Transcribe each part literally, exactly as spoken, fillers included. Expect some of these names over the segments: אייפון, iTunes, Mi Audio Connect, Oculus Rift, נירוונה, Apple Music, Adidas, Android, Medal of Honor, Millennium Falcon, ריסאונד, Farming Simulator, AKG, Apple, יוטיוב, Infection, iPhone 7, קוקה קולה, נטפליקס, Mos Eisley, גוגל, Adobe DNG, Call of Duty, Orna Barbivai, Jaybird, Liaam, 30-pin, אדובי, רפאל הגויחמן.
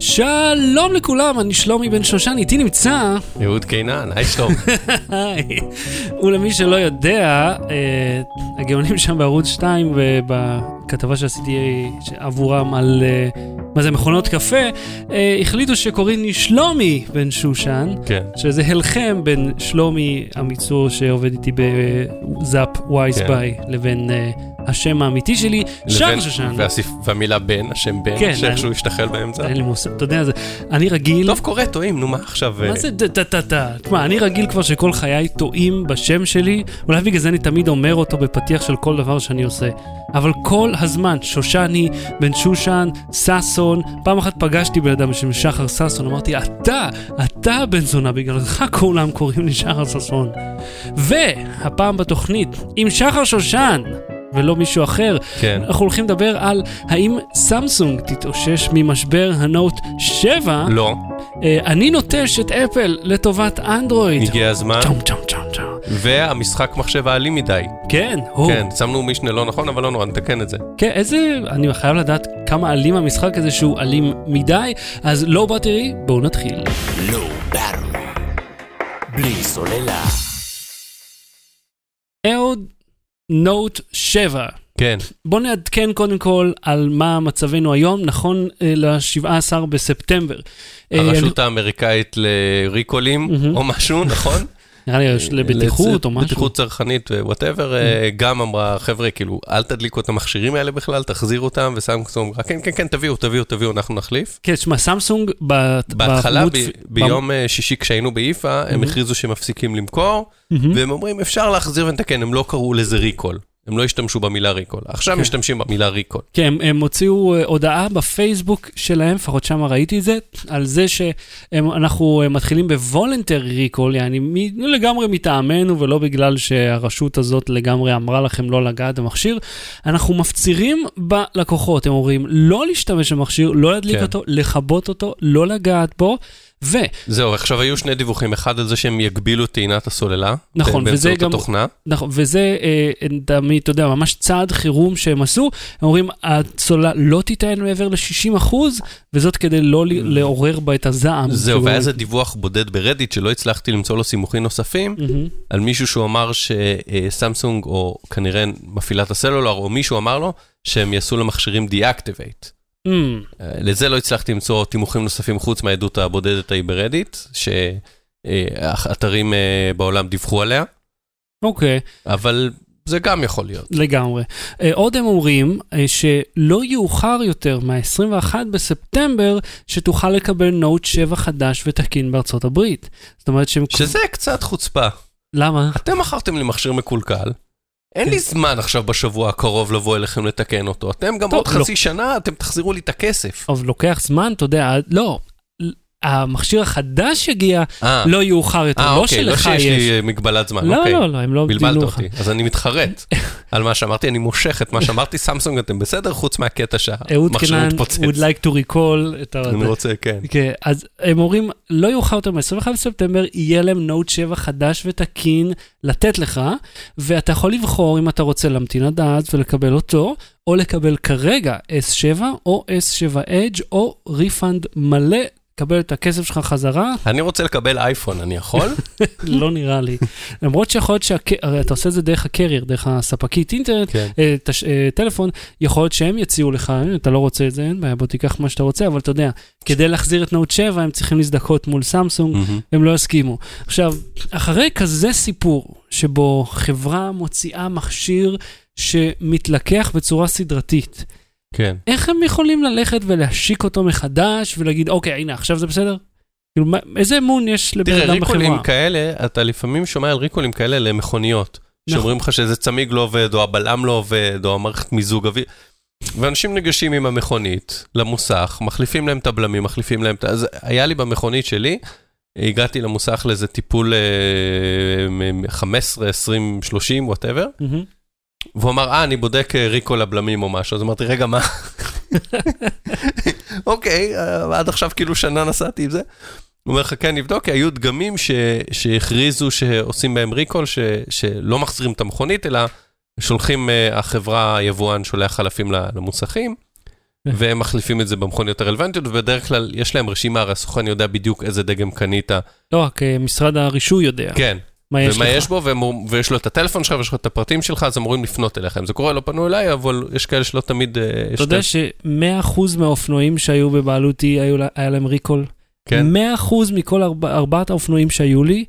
שלום לכולם, אני שלומי בן שושן, איתי נמצא אהוד קינן, היי שלום. ולמי שלא יודע, הגאונים שם בערוץ שתיים ובכתבה שעשיתי עבורם על מה זה מכונות קפה, החליטו שקוראים לי שלומי בן שושן, שזה הלחם בין שלומי המיצור שעובד איתי בזאפ ווייס ביי לבין השם האמיתי שלי, שער שושן. והמילה בן, השם בן, שאיכשהו השתחל באמצע. אין לי מושג, אתה יודע, אני רגיל... טוב, קורא טועים, נו מה עכשיו... מה זה טה-טה-טה? תשמע, אני רגיל כבר שכל חיי טועים בשם שלי, אולי בגלל זה אני תמיד אומר אותו בפתיח של כל דבר שאני עושה. אבל כל הזמן, שושני, בן שושן, ססון, פעם אחת פגשתי בן אדם בשם שחר ססון, אמרתי, אתה, אתה בן זונה, בגללך כולם קוראים לי שחר ססון. והפעם בתוכנית, עם שחר שושן, ולא מישהו אחר. כן. אנחנו הולכים לדבר על האם סמסונג תתאושש ממשבר הנוט שבע. לא. אני נוטש את אפל לטובת אנדרואיד. הגיע הזמן. צ'אם, צ'אם, צ'אם, צ'אם. והמשחק מחשב העלי מדי. כן, הוא. כן, שמנו מישנה לא נכון, אבל לא נורא, נתקן את זה. כן, איזה, אני חייב לדעת כמה עלים המשחק הזה שהוא עלים מדי, אז לא בטרי, בואו נתחיל. לא בטרי. בלי סוללה. אהוד. נוט שבע. כן. בוא נעדכן קודם כל על מה מצבנו היום, נכון ל-שבעה עשר בספטמבר. הרשות האמריקאית לריקולים או משהו, נכון? נראה לי, לבטיחות או משהו. בטיחות צרכנית ווואטאבר, גם אמרה, חבר'ה, כאילו, אל תדליקו את המכשירים האלה בכלל, תחזירו אותם, וסמסונג, כן, כן, כן, תביאו, תביאו, תביאו, אנחנו נחליף. כן, שמה, סמסונג, בהתחלה, ביום שישי כשהיינו באיפה, הם הכריזו שמפסיקים למכור, והם אומרים, אפשר להחזיר ונתקן, הם לא קראו לזה ריקול. הם לא השתמשו במילה ריקול. עכשיו משתמשים במילה ריקול. כן, הם הוציאו הודעה בפייסבוק שלהם, פחות שמה ראיתי את זה, על זה שאנחנו מתחילים בוולנטרי ריקול, יעני לגמרי מטעמנו, ולא בגלל שהרשות הזאת לגמרי אמרה לכם לא לגעת במכשיר. אנחנו מפצירים בלקוחות, הם אומרים לא להשתמש במכשיר, לא להדליק אותו, לכבות אותו, לא לגעת בו, ו... זהו, עכשיו היו שני דיווחים, אחד על זה שהם יגבילו טעינת הסוללה, נכון, וזה גם, נכון, וזה, אתה יודע, ממש צעד חירום שהם עשו, הם אומרים, הסוללה לא תיטען מעבר ל-שישים אחוז, וזאת כדי לא לעורר בה את הזעם. זהו, והיה זה דיווח בודד ברדיט, שלא הצלחתי למצוא לו סימוכים נוספים, על מישהו שהוא אמר שסמסונג, או כנראה מפעילת הסלולר, או מישהו אמר לו, שהם יעשו למכשירים deactivate. Mm. לזה לא הצלחתי למצוא תימוכים נוספים חוץ מהעדות הבודדת ההיא ברדיט, שאתרים בעולם דיווחו עליה. אוקיי. Okay. אבל זה גם יכול להיות. לגמרי. עוד הם אומרים שלא יאוחר יותר מה-עשרים ואחד בספטמבר שתוכל לקבל נוט שבע חדש ותקין בארצות הברית. זאת אומרת שהם... שזה קצת חוצפה. למה? אתם מכרתם לי מכשיר מקולקל. אין לי זמן עכשיו בשבוע הקרוב לבוא אליכם לתקן אותו. אתם גם עוד חצי שנה, אתם תחזירו לי את הכסף. אבל לוקח זמן, אתה יודע, לא. המכשיר החדש יגיע, לא יאוחר יותר. לא שלך יש. לא שיש לי מגבלת זמן. לא, לא, לא, הם לא בדילו לך. בלבלת אותי. אז אני מתחרט על מה שאמרתי, אני מושך את מה שאמרתי, סמסונג, אתם בסדר, חוץ מהקטע שהמכשיר מתפוצץ. אהוד קינן, would like to recall. אני רוצה, כן. אז הם אומרים, לא יאוחר יותר, ב-עשרים ואחד בספטמבר יהיה להם נוט שבע חדש ותקין לתת לך, ואתה יכול לבחור אם אתה רוצה להמתין עד אז ולקבל אותו, או לקבל כרגע אס שבע או אס שבע Edge, או ריפאנד מלא, קבל את הכסף שלך חזרה. אני רוצה לקבל אייפון, אני יכול? לא נראה לי. למרות שיכול להיות שאתה עושה את זה דרך הקרייר, דרך הספקית אינטרנט, טלפון, יכול להיות שהם יציעו לך, אתה לא רוצה את זה, אין בעיה, בוא תיקח מה שאתה רוצה, אבל אתה יודע, כדי להחזיר את נוט שבע, הם צריכים להזדקות מול סמסונג, הם לא הסכימו. עכשיו, אחרי כזה סיפור, שבו חברה מוציאה מכשיר שמתלקח בצורה סדרתית, כן. איך הם יכולים ללכת ולהשיק אותו מחדש ולהגיד, אוקיי, הנה, עכשיו זה בסדר? כאילו, מה, איזה אמון יש לבן אדם בחברה? תראה, ריקולים כאלה, אתה לפעמים שומע על ריקולים כאלה למכוניות, נכון. שאומרים לך שזה צמיג לא עובד, או הבלם לא עובד, או המערכת מיזוג אוויר, ואנשים ניגשים עם המכונית למוסך, מחליפים להם את הבלמים, מחליפים להם את... אז היה לי במכונית שלי, הגעתי למוסך לאיזה טיפול חמש עשרה, עשרים, שלושים, whatever, mm-hmm. והוא אמר, אה, אני בודק ריקול הבלמים או משהו, אז אמרתי, רגע, מה? אוקיי, עד עכשיו כאילו שנה נסעתי עם זה. הוא אומר לך, כן, נבדוק, היו דגמים שהכריזו שעושים בהם ריקול, שלא מחזירים את המכונית, אלא שולחים, החברה היבואן שולח חלפים למוסכים, והם מחליפים את זה במכוניות הרלוונטיות, ובדרך כלל יש להם רשימה, הרי הסוכן יודע בדיוק איזה דגם קנית. לא, רק משרד הרישוי יודע. כן. מה יש ומה לך? יש בו, ומור... ויש לו את הטלפון שלך, ויש לו את הפרטים שלך, אז אמורים לפנות אליכם. זה קורה, לא פנו אליי, אבל יש כאלה שלא תמיד... אתה שתל... יודע ש-מאה אחוז מהאופנועים שהיו בבעלותי, היו... היה להם ריקול. כן. מאה אחוז מכל ארבע... ארבעת האופנועים שהיו לי,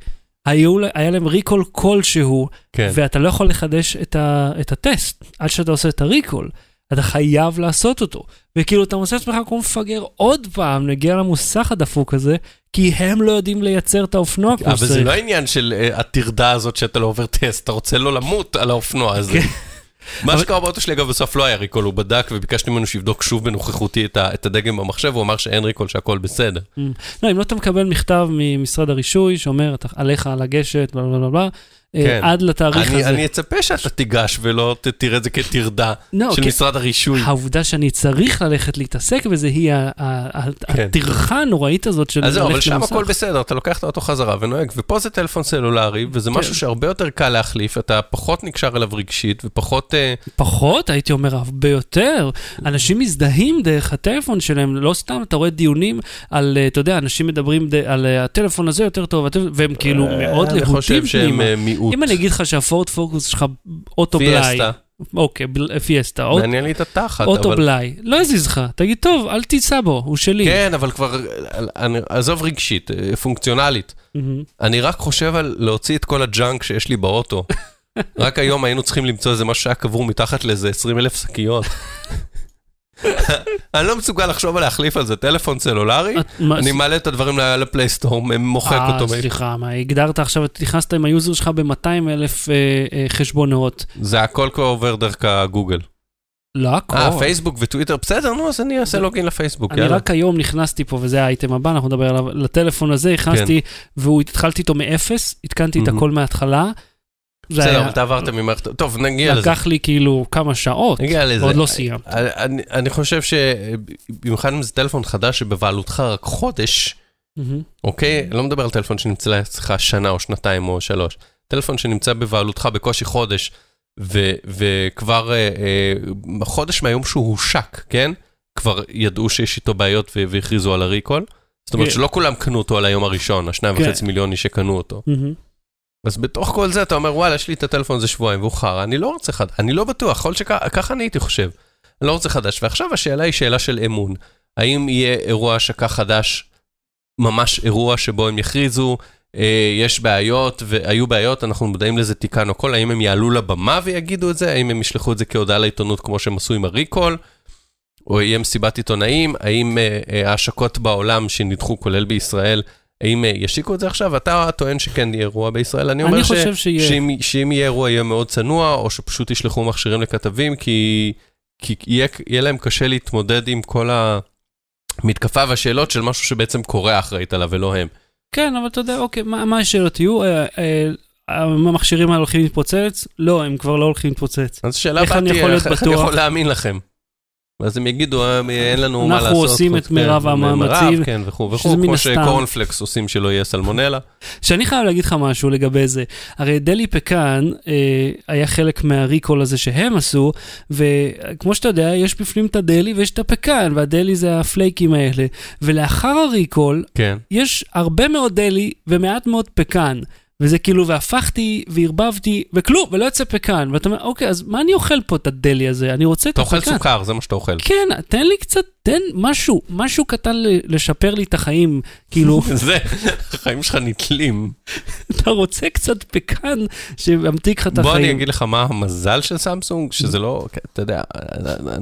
היו... היה להם ריקול כלשהו, כן. ואתה לא יכול לחדש את, ה... את הטסט, עד שאתה עושה את הריקול. אתה חייב לעשות אותו. וכאילו, אתה מוסף לך כמו מפגר עוד פעם, נגיע למוסך הדפוק הזה, כי הם לא יודעים לייצר את האופנוע. אבל זה לא העניין של התרדה הזאת שאתה לא עובר טסט, אתה רוצה לא למות על האופנוע הזה. מה שקרה באוטו שלי, אגב, בסוף לא היה ריקול, הוא בדק, וביקשתי ממנו שיבדוק שוב בנוכחותי את הדגם במחשב, הוא אמר שאין ריקול, שהכל בסדר. לא, אם לא אתה מקבל מכתב ממשרד הרישוי, שאומר, עליך על הגשת, בלה בלה בלה, עד לתאריך הזה. אני אצפה שאתה תיגש ולא תראה את זה כתרדה של משרד הרישוי. העובדה שאני צריך ללכת להתעסק בזה היא התרחה הנוראית הזאת של ללכת למוסך. אבל שם הכל בסדר, אתה לוקח את האוטו חזרה ונוהג, ופה זה טלפון סלולרי, וזה משהו שהרבה יותר קל להחליף, אתה פחות נקשר אליו רגשית, ופחות... פחות, הייתי אומר, הרבה יותר. אנשים מזדהים דרך הטלפון שלהם, לא סתם, אתה רואה דיונים על, אתה יודע, אנשים מדברים על הטלפון הזה יותר טוב, והם כאילו מאוד להוטים אם אני אגיד לך שהפורד פוקוס שלך אוטו בלאי, אוקיי, פיאסטה, מעניין לי את התחת, אוטו בלאי, לא יזיז לך, תגיד, טוב, אל תיסע בו, הוא שלי. כן, אבל כבר, עזוב רגשית, פונקציונלית, אני רק חושב על להוציא את כל הג'אנק שיש לי באוטו, רק היום היינו צריכים למצוא איזה משהו שהיה קבור מתחת לאיזה עשרים אלף שקיות. אני לא מסוגל לחשוב על להחליף על זה טלפון סלולרי, אני מעלה את הדברים לפלייסטור, מוחק אותו. סליחה, מה, הגדרת עכשיו, נכנסת עם היוזר שלך ב-מאתיים אלף חשבונות. זה הכל כבר עובר דרך הגוגל. לא הכל. אה, פייסבוק וטוויטר, בסדר, נו, אז אני אעשה לוגין לפייסבוק. אני רק היום נכנסתי פה, וזה האייטם הבא, אנחנו נדבר עליו, לטלפון הזה, נכנסתי, והתחלתי איתו מאפס, התקנתי את הכל מההתחלה, בסדר, אתה עברת ממערכת... טוב, נגיע לזה. לקח לי כאילו כמה שעות, ועוד לא סיימת. אני חושב שבמיוחד אם זה טלפון חדש שבבעלותך רק חודש, אוקיי? לא מדבר על טלפון שנמצא אצלך שנה או שנתיים או שלוש. טלפון שנמצא בבעלותך בקושי חודש, וכבר חודש מהיום שהוא הושק, כן? כבר ידעו שיש איתו בעיות והכריזו על הריקול. זאת אומרת שלא כולם קנו אותו על היום הראשון, השניים וחצי מיליון שקנו אותו. אז בתוך כל זה אתה אומר, וואלה, יש לי את הטלפון זה שבועיים, והוא חרא, אני לא רוצה חדש, אני לא בטוח, כל שככה אני הייתי חושב, אני לא רוצה חדש, ועכשיו השאלה היא שאלה של אמון, האם יהיה אירוע שקה חדש, ממש אירוע שבו הם יכריזו, אה, יש בעיות, והיו בעיות, אנחנו מודעים לזה תיקן או כל, האם הם יעלו לבמה ויגידו את זה, האם הם ישלחו את זה כהודעה לעיתונות כמו שהם עשו עם הריקול, או יהיה מסיבת עיתונאים, האם אה, אה, ההשקות בעולם שנדחו כולל בישראל, האם ישיקו את זה עכשיו? אתה טוען שכן יהיה אירוע בישראל. אני אומר שאם יהיה אירוע יהיה מאוד צנוע, או שפשוט ישלחו מכשירים לכתבים, כי יהיה להם קשה להתמודד עם כל המתקפה והשאלות של משהו שבעצם קורה אחראית עליו ולא הם. כן, אבל אתה יודע, אוקיי, מה השאלות יהיו? המכשירים האלה הולכים להתפוצץ? לא, הם כבר לא הולכים להתפוצץ. אז שאלה באתי, איך אני יכול להאמין לכם? אז הם יגידו, אין לנו מה לעשות. אנחנו עושים את מירב המאמצים. כן, וכו' וכו', כמו שקורנפלקס עושים שלא יהיה סלמונלה. שאני חייב להגיד לך משהו לגבי זה. הרי דלי פקן היה חלק מהריקול הזה שהם עשו, וכמו שאתה יודע, יש בפנים את הדלי ויש את הפקן, והדלי זה הפלייקים האלה. ולאחר הריקול, יש הרבה מאוד דלי ומעט מאוד פקן. וזה כאילו, והפכתי, והרבבתי, וכלום, ולא יצא פקן. ואתה אומר, אוקיי, אז מה אני אוכל פה את הדלי הזה? אני רוצה את הפקן. אתה אוכל סוכר, זה מה שאתה אוכל. כן, תן לי קצת, תן משהו, משהו קטן לשפר לי את החיים, כאילו. זה, החיים שלך נטלים. אתה רוצה קצת פקן שימתיק לך את החיים. בוא אני אגיד לך מה המזל של סמסונג, שזה לא, אתה יודע,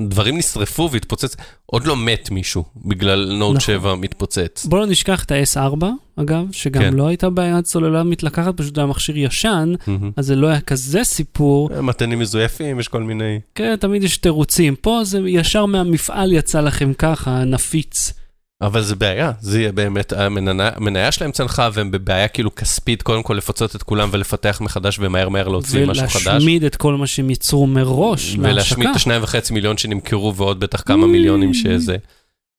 דברים נשרפו והתפוצץ. עוד לא מת מישהו, בגלל נוט שבע מתפוצץ. בוא לא נשכח את ה-אס ארבע, אגב, שגם לא הייתה בעיה סוללה מתלקחת, פשוט היה מכשיר ישן, אז זה לא היה כזה סיפור. מתנים מזויפים, יש כל מיני... כן, תמיד יש תירוצים. פה זה ישר מהמפעל יצא לכם ככה, נפיץ. אבל זה בעיה, זה באמת, המניה שלהם צנחה, והם בבעיה כאילו כספית, קודם כל לפצות את כולם ולפתח מחדש, ומהר מהר להוציא משהו חדש. ולהשמיד את כל מה שהם ייצרו מראש, ולהשמיד את השניים וחצי מיליון שנמכרו, ועוד בטח כמה מיליונים שזה.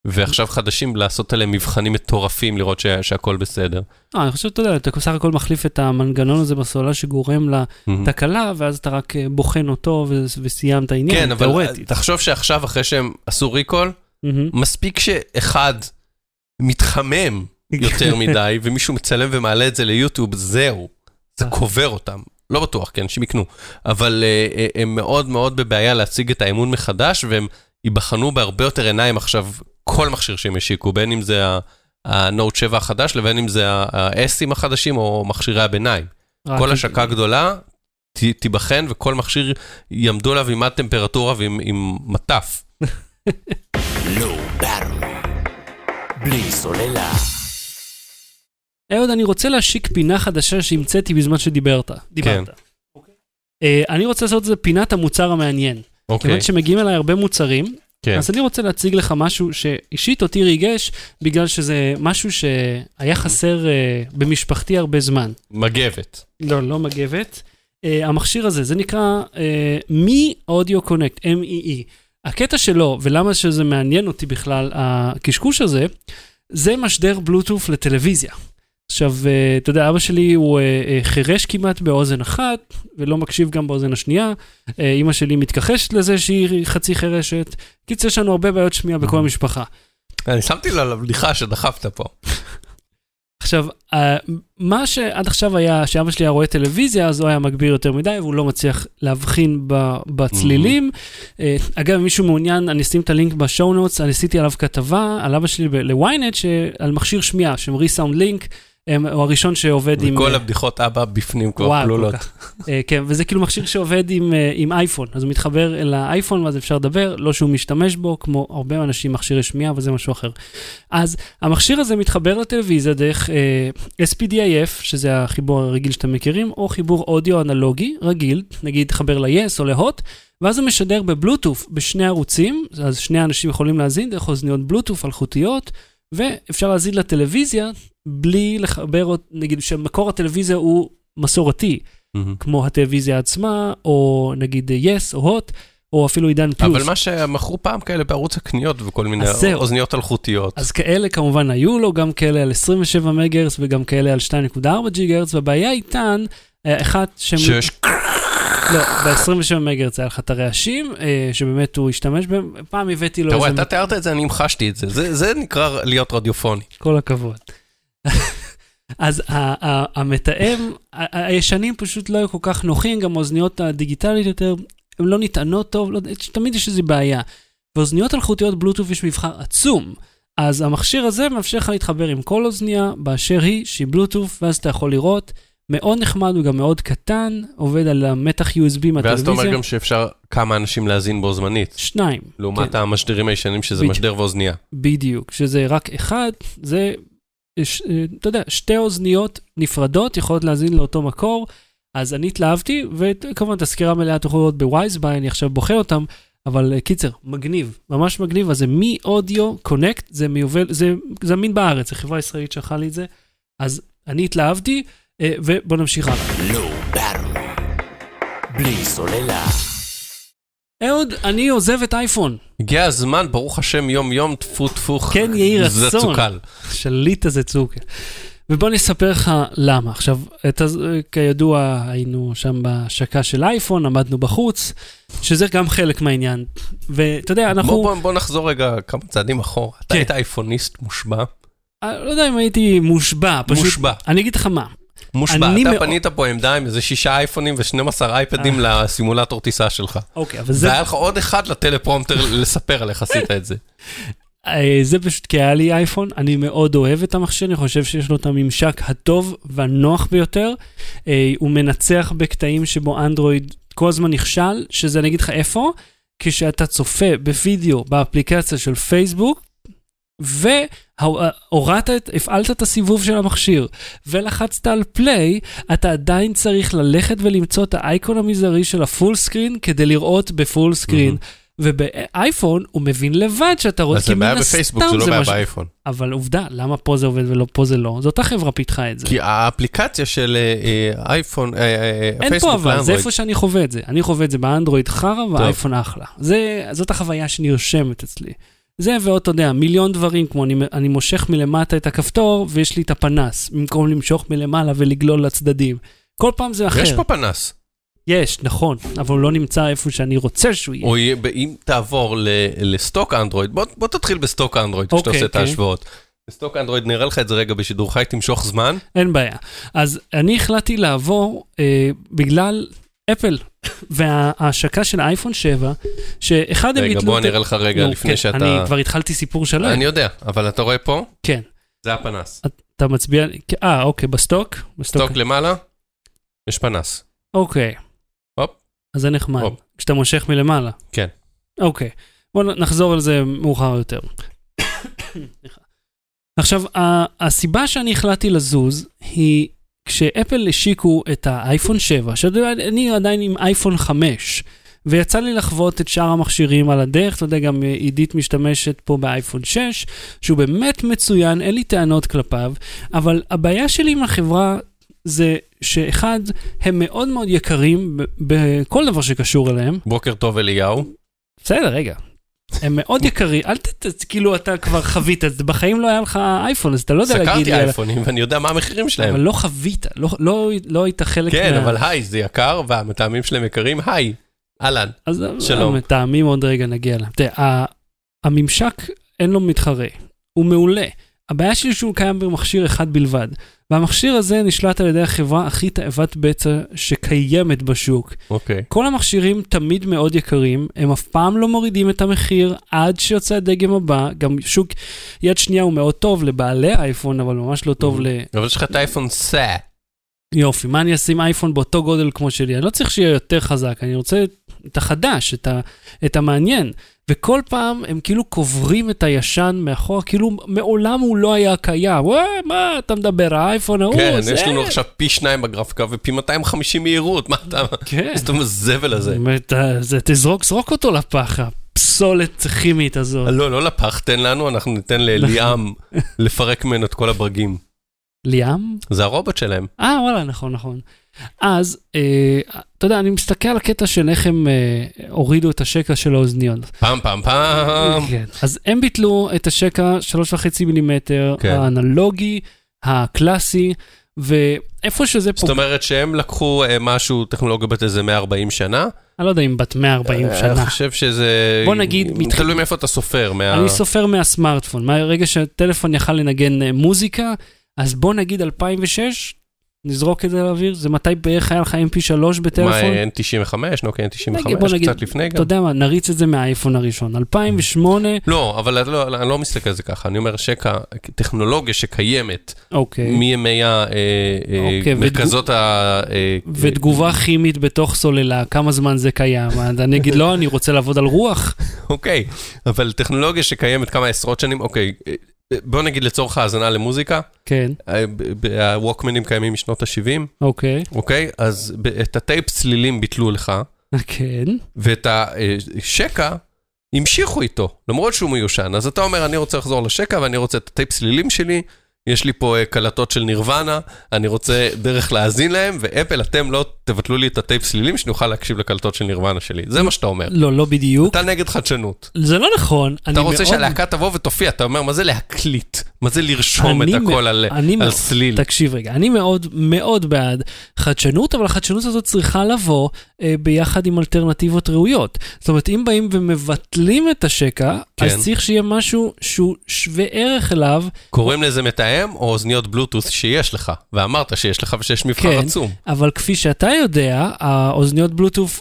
ועכשיו חדשים לעשות עליהם מבחנים מטורפים, לראות שהכל בסדר. אני חושב, אתה יודע, אתה בסך הכל מחליף את המנגנון הזה בסוללה שגורם לתקלה, ואז אתה רק בוחן אותו וסיים את העניין, תיאורטית. תחשוב שעכשיו, אחרי שהם עשו ריקול, מספיק שאחד מתחמם יותר מדי, ומישהו מצלם ומעלה את זה ליוטיוב, זהו, זה קובר אותם. לא בטוח, כן, שמקנו. אבל הם מאוד מאוד בבעיה להציג את האמון מחדש, והם ייבחנו בהרבה יותר עיניים עכשיו כל מכשיר שהם ישיקו, בין אם זה הנוט שבע החדש, לבין אם זה ה-אסים החדשים, או מכשירי הביניים. כל השקה גדולה תיבחן, וכל מכשיר יעמדו לה עם הטמפרטורה ועם מטף. בלי סוללה. אהוד, אני רוצה להשיק פינה חדשה שהמצאתי בזמן שדיברת. דיברת. אני רוצה לעשות את זה פינת המוצר המעניין. כיוון שמגיעים אליי הרבה מוצרים, אז אני רוצה להציג לך משהו שאישית אותי ריגש, בגלל שזה משהו שהיה חסר במשפחתי הרבה זמן. מגבת. לא, לא מגבת. המכשיר הזה, זה נקרא Mi Audio Connect, M-E-E. הקטע שלו, ולמה שזה מעניין אותי בכלל, הקשקוש הזה, זה משדר בלוטוף לטלוויזיה. עכשיו, אתה יודע, אבא שלי הוא חירש כמעט באוזן אחת, ולא מקשיב גם באוזן השנייה. אמא שלי מתכחשת לזה שהיא חצי חירשת. קיצר, יש לנו הרבה בעיות שמיעה בכל המשפחה. אני שמתי לה לבדיחה שדחפת פה. עכשיו, מה שעד עכשיו היה, שאבא שלי היה רואה טלוויזיה, אז הוא היה מגביר יותר מדי, והוא לא מצליח להבחין בצלילים. אגב, אם מישהו מעוניין, אני אשים את הלינק בשואו נוטס, אני עשיתי עליו כתבה, על אבא שלי לוויינט, על מכשיר שמיעה, שם ריסאונד לינק, הוא הראשון שעובד עם... וכל הבדיחות אבא בפנים כבר פלולות. כן, וזה כאילו מכשיר שעובד עם אייפון, אז הוא מתחבר אל האייפון, ואז אפשר לדבר, לא שהוא משתמש בו, כמו הרבה אנשים מכשירי שמיעה, אבל זה משהו אחר. אז המכשיר הזה מתחבר לטלוויזיה דרך S P D I F, שזה החיבור הרגיל שאתם מכירים, או חיבור אודיו אנלוגי רגיל, נגיד תחבר ל-yes או ל-hot, ואז הוא משדר בבלוטוף בשני ערוצים, אז שני אנשים יכולים להזין דרך אוזניות בלוטוף אלחוטיות, ואפשר להזין לטלוויזיה בלי לחבר, נגיד, שמקור הטלוויזיה הוא מסורתי, כמו הטלוויזיה עצמה, או נגיד yes או hot, או אפילו עידן פלוס. אבל מה שמכרו פעם כאלה בערוץ הקניות, וכל מיני אוזניות אלחוטיות. אז כאלה כמובן היו לו, גם כאלה על עשרים ושבע מגהרץ, וגם כאלה על שתיים נקודה ארבע ג'יגהרץ, והבעיה איתן, אחת שם... שיש... לא, ב-עשרים ושבע מגהרץ היה לך את הרעשים, שבאמת הוא השתמש בהם, פעם הבאתי לו... אתה רואה, אתה תיארת את זה, אני המחשתי את זה. זה נקרא להיות רדיופוני. כל הכבוד. אז המתאם, הישנים פשוט לא היו כל כך נוחים, גם האוזניות הדיגיטלית יותר, הן לא נטענות טוב, תמיד יש איזו בעיה. ואוזניות אלחוטיות בלוטוף יש מבחר עצום, אז המכשיר הזה מאפשר לך להתחבר עם כל אוזניה, באשר היא, שהיא בלוטוף, ואז אתה יכול לראות, מאוד נחמד, הוא גם מאוד קטן, עובד על המתח U S B מהטלוויזיה. ואז אתה אומר גם שאפשר כמה אנשים להזין בו זמנית. שניים. לעומת המשדרים הישנים, שזה משדר ואוזניה. בדיוק, שזה רק אחד, זה... אתה יודע, שתי אוזניות נפרדות יכולות להזין לאותו מקור, אז אני התלהבתי, וכמובן את הסקירה מלאה תוכלו לראות בווייזביי, אני עכשיו בוחר אותם, אבל קיצר, מגניב, ממש מגניב, אז זה מי אודיו קונקט, זה מיובל, זה זמין בארץ, זה חברה ישראלית שלחה לי את זה, אז אני התלהבתי, ובוא נמשיך הלאה. לא ברור, בלי סוללה. אהוד, אני עוזב את אייפון. הגיע הזמן, ברוך השם, יום יום, טפו טפו. כן, יהי רצון. זה צוקל. שליט הזה צוקל. ובוא נספר לך למה. עכשיו, את, כידוע, היינו שם בשקה של אייפון, עמדנו בחוץ, שזה גם חלק מהעניין. ואתה יודע, אנחנו... בוא, בוא, בוא נחזור רגע כמה צעדים אחורה. כן. אתה היית אייפוניסט מושבע? לא יודע אם הייתי מושבע. פשוט, מושבע. אני אגיד לך מה. מושבע, אתה פנית פה עמדה עם איזה שישה אייפונים ו-שנים עשר אייפדים לסימולטור טיסה שלך. אוקיי, אבל זה... והיה לך עוד אחד לטלפרומטר לספר עליך, עשית את זה. זה פשוט כי היה לי אייפון, אני מאוד אוהב את המכשיר, אני חושב שיש לו את הממשק הטוב והנוח ביותר, הוא מנצח בקטעים שבו אנדרואיד כל הזמן נכשל, שזה אני אגיד לך איפה, כשאתה צופה בווידאו באפליקציה של פייסבוק, והורדת, הפעלת את הסיבוב של המכשיר, ולחצת על פליי, אתה עדיין צריך ללכת ולמצוא את האייקון המזערי של הפול סקרין, כדי לראות בפול סקרין, ובאייפון הוא מבין לבד שאתה רואה, אז זה בעיה בפייסבוק, זה לא בעיה באייפון. אבל עובדה, למה פה זה עובד ולא פה זה לא? זאת החברה פיתחה את זה. כי האפליקציה של אייפון, אין פה אבל, זה איפה שאני חווה את זה. אני חווה את זה באנדרואיד חרא, והאייפון אחלה. זאת החוויה שנרשמת אצלי. זה ועוד, אתה יודע, מיליון דברים, כמו אני, אני מושך מלמטה את הכפתור, ויש לי את הפנס, במקום למשוך מלמעלה ולגלול לצדדים. כל פעם זה אחר. יש פה פנס. יש, נכון, אבל הוא לא נמצא איפה שאני רוצה שהוא יהיה. הוא יהיה, אם תעבור לסטוק אנדרואיד, בוא, בוא תתחיל בסטוק אנדרואיד, כשאתה עושה את ההשוואות. בסטוק אנדרואיד, נראה לך את זה רגע בשידור חי, תמשוך זמן. אין בעיה. אז אני החלטתי לעבור אה, בגלל אפל, וההשקה של האייפון שבע, שאחד הם יתלו... רגע, בוא נראה לך רגע, לפני שאתה... אני כבר התחלתי סיפור שלו. אני יודע, אבל אתה רואה פה? כן. זה הפנס. אתה מצביע... אה, אוקיי, בסטוק? בסטוק למעלה? יש פנס. אוקיי. הופ. אז זה נחמד. כשאתה מושך מלמעלה. כן. אוקיי. בואו נחזור על זה מאוחר יותר. עכשיו, הסיבה שאני החלטתי לזוז היא... כשאפל השיקו את האייפון שבע, שאני עדיין עם אייפון חמש, ויצא לי לחוות את שאר המכשירים על הדרך, אתה יודע, גם עידית משתמשת פה באייפון שש, שהוא באמת מצוין, אין לי טענות כלפיו, אבל הבעיה שלי עם החברה זה שאחד, הם מאוד מאוד יקרים בכל דבר שקשור אליהם. בוקר טוב אליהו. בסדר, רגע. הם מאוד יקרים, אל תת... כאילו אתה כבר חווית, אז בחיים לא היה לך אייפון, אז אתה לא יודע להגיד... סקרתי אייפונים, ואני יודע מה המחירים שלהם. אבל לא חווית, לא, לא, לא היית חלק... כן, מה... אבל היי, זה יקר, והמטעמים שלהם יקרים, היי, אלן, אז שלום. המטעמים עוד רגע נגיע לה. תראה, הממשק אין לו מתחרה, הוא מעולה. הבעיה שלי שהוא קיים במכשיר אחד בלבד, והמכשיר הזה נשלט על ידי החברה הכי תאבת בצע שקיימת בשוק. אוקיי. כל המכשירים תמיד מאוד יקרים, הם אף פעם לא מורידים את המחיר עד שיוצא הדגם הבא, גם שוק יד שנייה הוא מאוד טוב לבעלי אייפון, אבל ממש לא טוב ל... אבל יש לך את אייפון סע. יופי, מה אני אשים אייפון באותו גודל כמו שלי? אני לא צריך שיהיה יותר חזק, אני רוצה את החדש, את, ה... את המעניין. וכל פעם הם כאילו קוברים את הישן מאחור, כאילו מעולם הוא לא היה קיים. וואי, מה אתה מדבר, האייפון ההוא? כן, יש לנו עכשיו פי שניים בגרפיקה ופי מאתיים וחמישים מהירות, מה אתה... כן. זאת אומרת, זבל הזה. זה תזרוק, זרוק אותו לפח, הפסולת כימית הזאת. לא, לא לפח, תן לנו, אנחנו ניתן לליאם לפרק ממנו את כל הברגים. ליאם? זה הרובוט שלהם. אה, וואלה, נכון, נכון. אז, אתה יודע, אני מסתכל על הקטע של איך הם הורידו את השקע של האוזניות. פעם, פעם, פעם. כן. אז הם ביטלו את השקע שלוש נקודה חמש מילימטר, האנלוגי, הקלאסי, ואיפה שזה פה... זאת אומרת שהם לקחו משהו, טכנולוגיה בת איזה מאה וארבעים שנה? אני לא יודע אם בת מאה וארבעים שנה. אני חושב שזה... בוא נגיד... תלוי מאיפה אתה סופר. אני סופר מהסמארטפון. מהרגע שהטלפון יכל לנגן מוזיקה, אז בוא נגיד אלפיים ושש... נזרוק את זה לאוויר, זה מתי בערך היה לך אם פי שלוש בטלפון? מה, אן תשעים וחמש, נוקי אן תשעים וחמש, קצת לפני גם. אתה יודע מה, נריץ את זה מהאייפון הראשון, אלפיים ושמונה. לא, אבל אני לא מסתכל על זה ככה, אני אומר שטכנולוגיה שקיימת, מימי המרכזות ה... ותגובה כימית בתוך סוללה, כמה זמן זה קיים? אני אגיד, לא, אני רוצה לעבוד על רוח. אוקיי, אבל טכנולוגיה שקיימת כמה עשרות שנים, אוקיי, בוא נגיד לצורך ההזנה למוזיקה. כן. הווקמנים קיימים משנות ה-שבעים. אוקיי. אוקיי, אז את הטייפ צלילים ביטלו לך. כן. ואת השקע המשיכו איתו, למרות שהוא מיושן. אז אתה אומר, אני רוצה לחזור לשקע, ואני רוצה את הטייפ צלילים שלי, יש לי פה קלטות של נירוונה, אני רוצה דרך להאזין להם, ואפל, אתם לא תבטלו לי את הטייפ צלילים, שנוכל להקשיב לקלטות של נירוונה שלי. זה מה שאתה אומר. לא, לא בדיוק. אתה נגד חדשנות. זה לא נכון. אתה רוצה שהלהקה תבוא ותופיע, אתה אומר, מה זה להקליט? מה זה לרשום את הכל על סליל? תקשיב רגע, אני מאוד מאוד בעד חדשנות, אבל החדשנות הזאת צריכה לבוא ביחד עם אלטרנטיבות ראויות. זאת אומרת, אם באים ומבטלים את השקע, אז צריך שיהיה משהו שהוא שווה ערך אליו. קוראים לזה מתאם או אוזניות בלוטות' שיש לך, ואמרת שיש לך ושיש מבחר עצום. אבל כפי שאתה יודע, האוזניות בלוטות',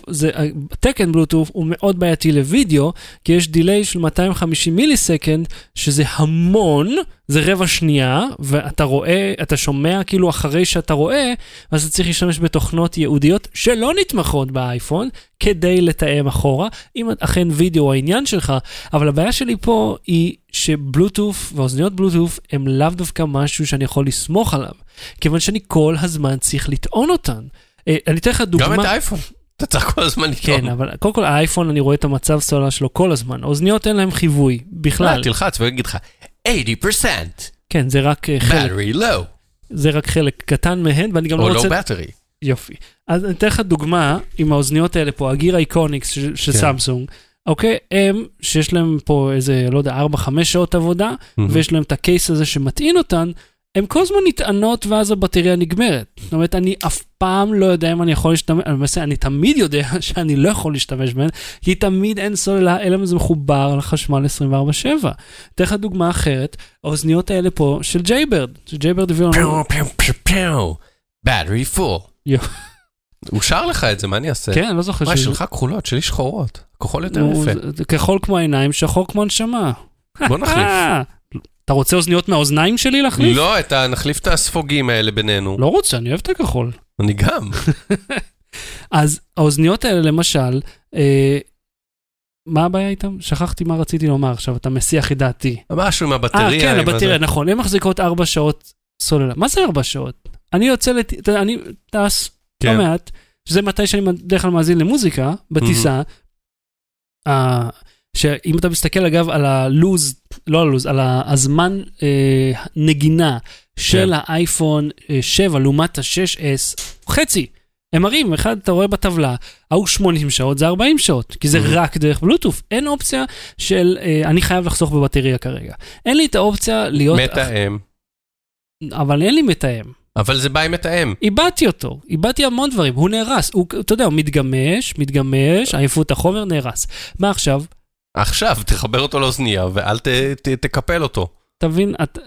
התקן בלוטות' הוא מאוד בעייתי לוידאו, כי יש דיליי של מאתיים וחמישים מיליסקנד, שזה המון, זה רבע שנייה, ואתה רואה, אתה שומע כאילו אחרי שאתה רואה, אז אתה צריך להשתמש בתוכנות ייעודיות שלא נתמכות באייפון, כדי לתאם אחורה, אם אכן וידאו העניין שלך, אבל הבעיה שלי פה היא שבלוטוף ואוזניות בלוטוף הם לאו דווקא משהו שאני יכול לסמוך עליו, כיוון שאני כל הזמן צריך לטעון אותן. אני אתן לך דוגמה... גם את האייפון. אתה צריך כל הזמן לטעון. כן, אבל קודם כל האייפון אני רואה את המצב סוללה שלו כל הזמן. אוזניות אין להם חיווי, בכלל. תלחץ ויגיד לך, שמונים אחוז. כן, זה רק חלק. Battery low. זה רק חלק קטן מהן, ואני גם לא רוצה... או לא battery. יופי. אז אני אתן לך דוגמה עם האוזניות האלה פה, הגיר אייקוניקס של סמסונג, אוקיי, הם, שיש להם פה איזה, לא יודע, ארבע חמש שעות עבודה, ויש להם את הקייס הזה שמתאים אותן, הן כל הזמן נטענות ואז הבטריה נגמרת. זאת אומרת, אני אף פעם לא יודע אם אני יכול להשתמש, למעשה, אני תמיד יודע שאני לא יכול להשתמש בהן, כי תמיד אין סוללה, אלא אם זה מחובר לחשמל עשרים וארבע שבע. תן לך דוגמה אחרת, האוזניות האלה פה של ג'ייברד, שג'ייברד הביא לנו... פיו, פיו, פיו, פיו, בטרי פול. הוא שר לך את זה, מה אני אעשה? כן, לא זוכר. מה, שלך כחולות, שלי שחורות. כחול יותר יפה. כחול כמו העיניים, שחור כמו הנשמה. בוא נחליף. אתה רוצה אוזניות מהאוזניים שלי להחליף? לא, אתה נחליף את הספוגים האלה בינינו. לא רוצה, אני אוהב את הכחול. אני גם. אז האוזניות האלה, למשל, מה הבעיה איתם? שכחתי מה רציתי לומר עכשיו, אתה מסיח את דעתי. משהו עם הבטריה. כן, הבטריה, נכון. הן מחזיקות ארבע שעות סוללה. מה זה ארבע שעות? אני יוצא לת... אני טס לא מעט, שזה מתי שאני בדרך כלל מאזין למוזיקה, בטיסה, שאם אתה מסתכל אגב על הלוז, לא הלוז, על הזמן נגינה של האייפון שבע, לעומת ה-שש אס, חצי, הם מראים, אחד אתה רואה בטבלה, ההוא שמונים שעות, זה ארבעים שעות, כי זה רק דרך בלוטוף, אין אופציה של, אני חייב לחסוך בבטריה כרגע, אין לי את האופציה להיות... מתאם. אבל אין לי מתאם. אבל זה בא עם מתאם. איבדתי אותו, איבדתי המון דברים, הוא נהרס, הוא, אתה יודע, הוא מתגמש, מתגמש, עייפות החומר נהרס. מה עכשיו? עכשיו, תחבר אותו לאוזניה, ואל ת, ת, תקפל אותו. תבין, את,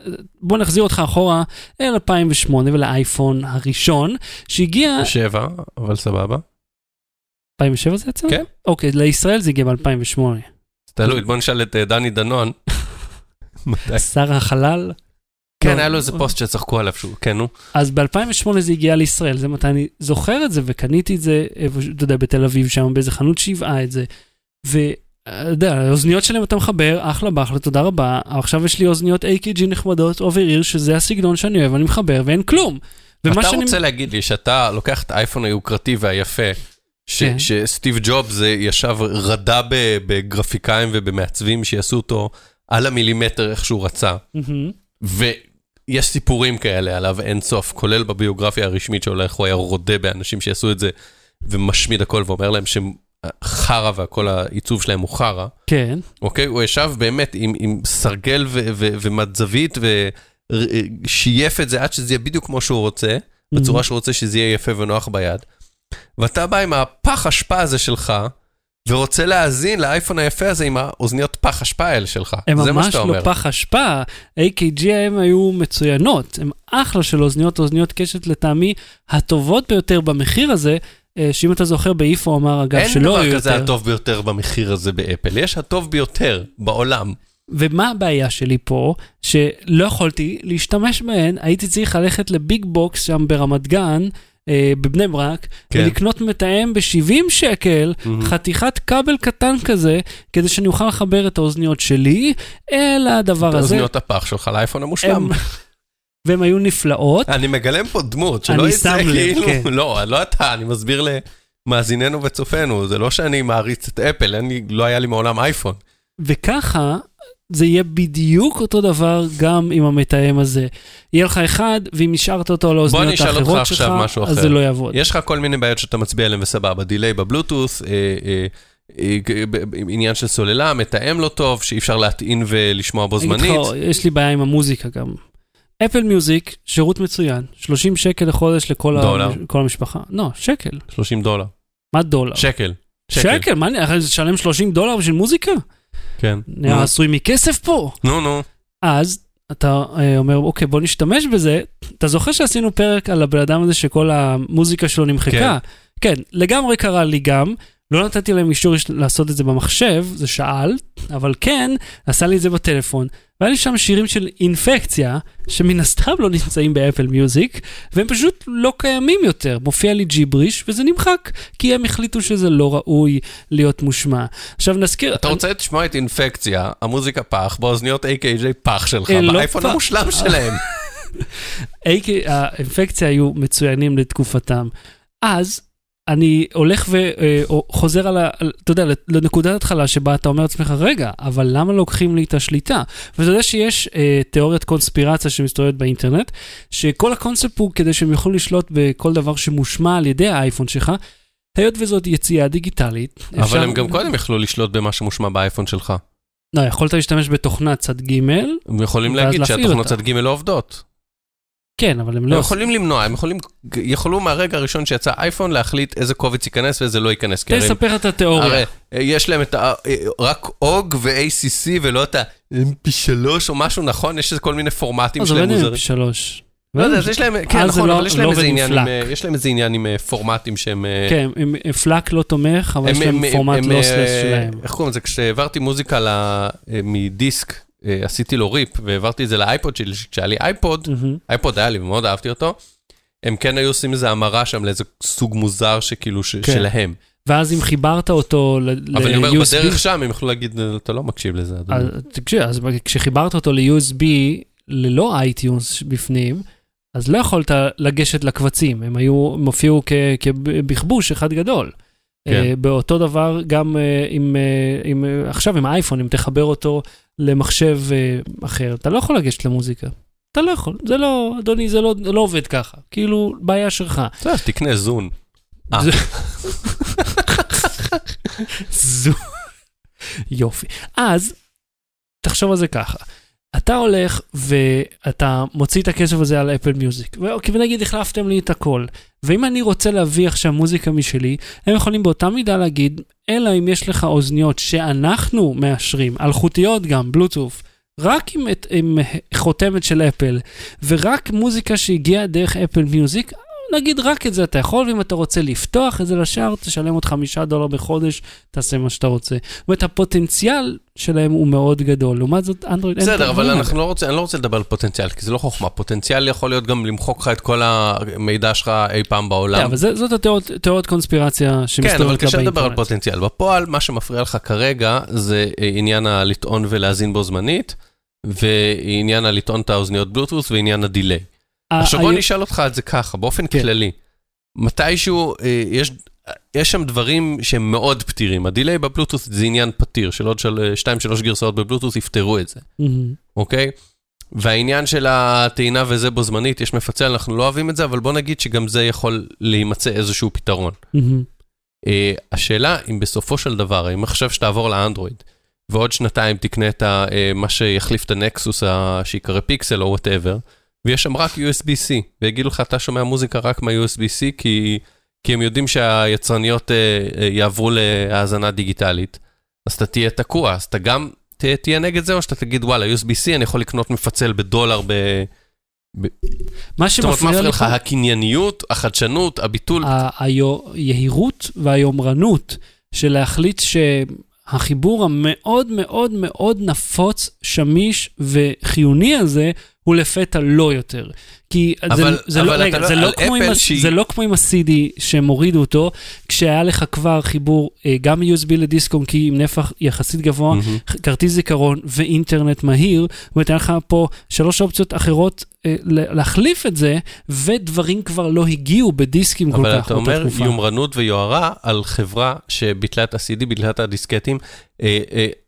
בוא נחזיר אותך אחורה, אלפיים ושמונה ולאייפון הראשון, שהגיע... שבע, אבל סבבה. אלפיים ושבע זה יצא? כן. אוקיי, לישראל זה הגיע ב-אלפיים ושמונה. תלוי, בוא נשאל את דני דנון. שר החלל... כן, היה לו איזה פוסט שצחקו עליו, כן, נו. אז ב-אלפיים ושמונה זה הגיע לישראל, זה מתי אני זוכר את זה, וקניתי את זה, אתה יודע, בתל אביב, שם באיזה חנות שבעה את זה, ואתה יודע, האוזניות שלהם אתה מחבר, אחלה, באחלה, תודה רבה, עכשיו יש לי אוזניות איי קיי ג'י נחמדות, אובריר, שזה הסגנון שאני אוהב, אני מחבר, ואין כלום. אתה רוצה להגיד לי, שאתה לוקח את האייפון היוקרתי והיפה, שסטיב ג'ובס ישב רדה בגרפיקאים ובמעצבים שיעשו אותו על המילימטר איך שהוא רצה, יש סיפורים כאלה עליו אין סוף, כולל בביוגרפיה הרשמית שהולך, הוא היה רודה באנשים שיעשו את זה, ומשמיד הכל ואומר להם שהם חרה, והכל העיצוב שלהם הוא חרה. כן. אוקיי? הוא ישב באמת עם, עם סרגל ו- ו- ומצבית, ושייף את זה עד שזה יהיה בדיוק כמו שהוא רוצה, בצורה שהוא רוצה שזה יהיה יפה ונוח ביד. ואתה בא עם הפח השפע הזה שלך, ורוצה להאזין לאייפון היפה הזה עם האוזניות פח השפעה האלה שלך. זה מה שאתה אומר. הם ממש לא פח השפעה. איי קיי ג'י הם היו מצוינות. הם אחלה של אוזניות, אוזניות קשת לטעמי הטובות ביותר במחיר הזה, שאם אתה זוכר באיפה אמר אגב שלא היו יותר. אין דבר כזה הטוב ביותר במחיר הזה באפל. יש הטוב ביותר בעולם. ומה הבעיה שלי פה? שלא יכולתי להשתמש מהן. הייתי צריך ללכת לביג בוקס שם ברמת גן, בבני ברק, ולקנות מתאם ב-שבעים שקל, חתיכת כבל קטן כזה, כדי שאני אוכל לחבר את האוזניות שלי, אל הדבר הזה. האוזניות הפח שלך לאייפון המושלם. והן היו נפלאות. אני מגלם פה דמות, שלא יצא כאילו, לא, לא אתה, אני מסביר למאזיננו וצופנו, זה לא שאני מעריץ את אפל, לא היה לי מעולם אייפון. וככה, זה יהיה בדיוק אותו דבר גם עם המתאם הזה. יהיה לך אחד, ואם השארת אותו על האוזניות האחרות שלך, בוא נשאל אותך עכשיו משהו אחר. אז זה לא יעבוד. יש לך כל מיני בעיות שאתה מצביע עליהם וסבבה, דילי בבלוטוס, עניין של סוללה, מתאם לא טוב, שאי אפשר להטעין ולשמוע בו זמנית. יש לי בעיה עם המוזיקה גם. אפל מיוזיק, שירות מצוין, שלושים שקל לחודש לכל המשפחה. לא, שקל. שלושים דולר. מה דולר? שקל. שקל? מה, זה שלם שלושים דולר בשביל מוזיקה? כן. נראה עשוי מכסף פה. נו, נו. אז אתה אומר, אוקיי, בוא נשתמש בזה. אתה זוכר שעשינו פרק על הבן אדם הזה שכל המוזיקה שלו נמחקה? כן. לגמרי קרה לי גם. לא נתתי להם אישור לעשות את זה במחשב, זה שאל, אבל כן, עשה לי את זה בטלפון. והיה לי שם שירים של אינפקציה, שמן הסתם לא נמצאים באפל מיוזיק, והם פשוט לא קיימים יותר. מופיע לי ג'יבריש, וזה נמחק, כי הם החליטו שזה לא ראוי להיות מושמע. עכשיו נזכיר... אתה רוצה לשמוע את אינפקציה, המוזיקה פח, באוזניות איי קיי ג'י פח שלך, באייפון המושלם שלהם. האינפקציה היו מצוינים לתקופתם. אז... אני הולך וחוזר על, אתה יודע, לנקודת התחלה שבה אתה אומר לעצמך, רגע, אבל למה לוקחים לי את השליטה? ואתה יודע שיש תיאוריית קונספירציה שמסתובבת באינטרנט, שכל הקונספט הוא כדי שהם יוכלו לשלוט בכל דבר שמושמע על ידי האייפון שלך, היות וזאת יציאה דיגיטלית. אבל הם גם קודם יכלו לשלוט במה שמושמע באייפון שלך. לא, יכולת להשתמש בתוכנת צד ג', הם יכולים להגיד שהתוכנות צד ג' לא עובדות. כן, אבל הם לא... הם יכולים למנוע, הם יכולים, יכולו מהרגע הראשון שיצא אייפון להחליט איזה קובץ ייכנס ואיזה לא ייכנס. תספר את התיאוריה. הרי יש להם את ה... רק אוג ו-A C C ולא את ה-M P שלוש או משהו, נכון? יש כל מיני פורמטים שלהם מוזרים. אז הם M P שלוש. לא יודע, אז יש להם... כן, נכון, אבל יש להם איזה עניין עם פורמטים שהם... כן, פלאק לא תומך, אבל יש להם פורמט לוסלס שלהם. איך קוראים לזה? כשהעברתי מוזיקה מדיסק, עשיתי לו ריפ, והעברתי את זה לאייפוד שלי, כשהיה לי אייפוד, אייפוד היה לי, ומאוד אהבתי אותו, הם כן היו עושים איזה אמרה שם, לאיזה סוג מוזר שכאילו שלהם. ואז אם חיברת אותו ל-U S B... אבל אני אומר, בדרך שם, הם יכולו להגיד, אתה לא מקשיב לזה. תקשיב, אז כשחיברת אותו ל-U S B, ללא iTunes בפנים, אז לא יכולת לגשת לקבצים, הם היו, מופיעו כבכבוש אחד גדול. באותו דבר, גם אם, עכשיו עם האייפון, אם תחבר אותו למחשב אחר, אתה לא יכול לגשת למוזיקה. אתה לא יכול. זה לא, אדוני, זה לא, לא עובד ככה. כאילו, בעיה שלך. צריך, תקנה זון. זון. יופי. אז, תחשוב על זה ככה. אתה הולך ואתה מוציא את הכסף הזה על אפל מיוזיק, ונגיד החלפתם לי את הכל, ואם אני רוצה להביא עכשיו מוזיקה משלי, הם יכולים באותה מידה להגיד, אלא אם יש לך אוזניות שאנחנו מאשרים, אלחוטיות גם, בלוטוף, רק עם, עם חותמת של אפל, ורק מוזיקה שהגיעה דרך אפל מיוזיק, נגיד רק את זה אתה יכול, ואם אתה רוצה לפתוח את זה לשאר, תשלם עוד חמישה דולר בחודש, תעשה מה שאתה רוצה. ואת הפוטנציאל שלהם הוא מאוד גדול. לעומת זאת, אנדרואיד... בסדר, אבל אנחנו לא רוצים, אני לא רוצה לדבר על פוטנציאל, כי זה לא חוכמה. פוטנציאל יכול להיות גם למחוק לך את כל המידע שלך אי פעם בעולם. כן, אבל זאת תיאוריית קונספירציה שמסתובבת באינטרנט. כן, אבל כשאתה מדבר על פוטנציאל. בפועל, מה שמפריע לך כרגע, זה עניין הלטעון ולהזין בו זמנית, ועניין הלטעון את האוזניות בלוטות' ועניין הדילי. עכשיו בוא נשאל אותך את זה ככה, באופן כללי, מתישהו יש שם דברים שהם מאוד פתירים, הדילי בבלוטות' זה עניין פתיר, של עוד שתיים שלוש גרסאות בבלוטות' יפתרו את זה, אוקיי? והעניין של הטעינה וזה בו זמנית, יש מפצל, אנחנו לא אוהבים את זה, אבל בוא נגיד שגם זה יכול להימצא איזשהו פתרון. השאלה אם בסופו של דבר, אם עכשיו שתעבור לאנדרואיד, ועוד שנתיים תקנה את מה שיחליף את הנקסוס שיקרא פיקסל או whatever, ויש שם רק U S B C, והגידו לך, אתה שומע מוזיקה רק מה-U S B C, כי, כי הם יודעים שהיצרניות uh, uh, יעברו להאזנה דיגיטלית, אז אתה תהיה תקוע, אז אתה גם תה, תהיה נגד זה, או שאתה תגיד, וואלה, U S B C, אני יכול לקנות מפצל בדולר ב... ב... מה שמפריע לך, הקנייניות, החדשנות, הביטול... היהירות והיומרנות של להחליט ש... החיבור המאוד מאוד מאוד נפוץ, שמיש וחיוני הזה, הוא לפתע לא יותר. כי זה לא כמו עם ה-C D שהם הורידו אותו, כשהיה לך כבר חיבור גם מ-U S B לדיסק-און-קי עם נפח יחסית גבוה, כרטיס זיכרון ואינטרנט מהיר, ותהיה לך פה שלוש אופציות אחרות להחליף את זה, ודברים כבר לא הגיעו בדיסקים כל כך. אבל אתה אומר יומרנות ויוערה על חברה שביטלת ה-C D, ביטלת הדיסקטים,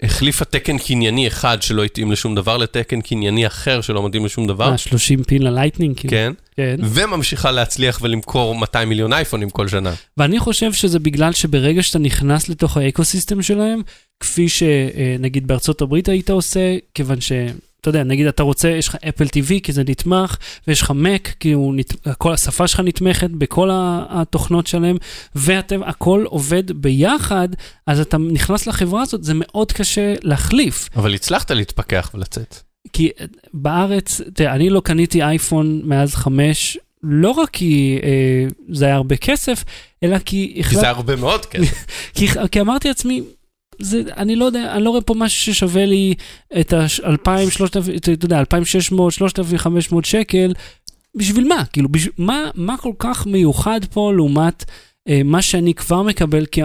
החליף התקן קנייני אחד שלא התאים לשום דבר, לתקן קנייני אחר שלא מתאים לשום דבר. שלושים פין ללייטנינג. כן, וממשיכה להצליח ולמכור מאתיים מיליון אייפונים כל שנה. ואני חושב שזה בגלל שברגע שאתה נכנס לתוך האקוסיסטם שלהם, כפי שנגיד בארצות הברית היית עושה, כיוון ש... אתה יודע, נגיד אתה רוצה, יש לך אפל T V כי זה נתמך, ויש לך Mac כי נת... כל השפה שלך נתמכת בכל התוכנות שלהם, ואתם הכל עובד ביחד, אז אתה נכנס לחברה הזאת, זה מאוד קשה להחליף. אבל הצלחת להתפקח ולצאת. כי בארץ, תראה, אני לא קניתי אייפון מאז חמש, לא רק כי אה, זה היה הרבה כסף, אלא כי... כי החלט... זה הרבה מאוד כסף. כי, כי אמרתי לעצמי, זה, אני לא יודע, אני לא רואה פה משהו ששווה לי את ה-אלפיים, שלושת אלפים, אתה יודע, אלפיים ושש מאות, שלושת אלפים וחמש מאות שקל, בשביל מה? כאילו, בשביל, מה, מה כל כך מיוחד פה לעומת אה, מה שאני כבר מקבל, כי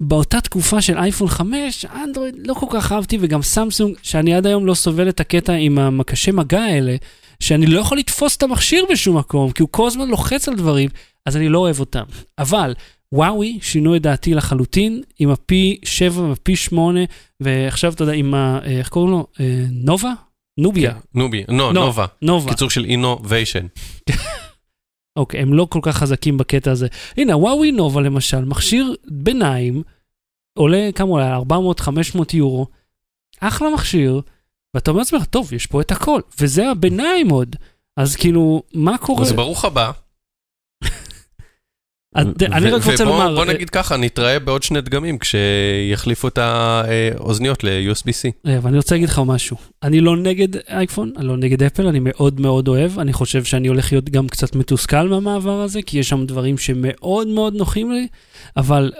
באותה תקופה של אייפון חמש, אנדרואיד לא כל כך אהבתי, וגם סמסונג, שאני עד היום לא סובל את הקטע עם המקשי מגע האלה, שאני לא יכול לתפוס את המכשיר בשום מקום, כי הוא כל הזמן לוחץ על דברים, אז אני לא אוהב אותם. אבל... וואוי, שינו את דעתי לחלוטין, עם הפי שבע והפי שמונה, ועכשיו אתה יודע, עם ה... איך קוראים לו? נובה? נוביה. נוביה, נו, נובה. נובה. קיצור של אינוביישן. אוקיי, הם לא כל כך חזקים בקטע הזה. הנה, וואוי נובה למשל, מכשיר ביניים, עולה כמה עולה, ארבע מאות עד חמש מאות יורו, אחלה מכשיר, ואתה אומר לעצמך, טוב, יש פה את הכל, וזה הביניים עוד. אז כאילו, מה קורה? זה ברוך הבא. אני רק רוצה לומר... בוא נגיד ככה, נתראה בעוד שני דגמים, כשיחליפו את האוזניות ל-יו אס בי סי. אבל אני רוצה להגיד לך משהו. אני לא נגד אייפון, אני לא נגד אפל, אני מאוד מאוד אוהב. אני חושב שאני הולך להיות גם קצת מתוסכל מהמעבר הזה, כי יש שם דברים שמאוד מאוד נוחים לי, אבל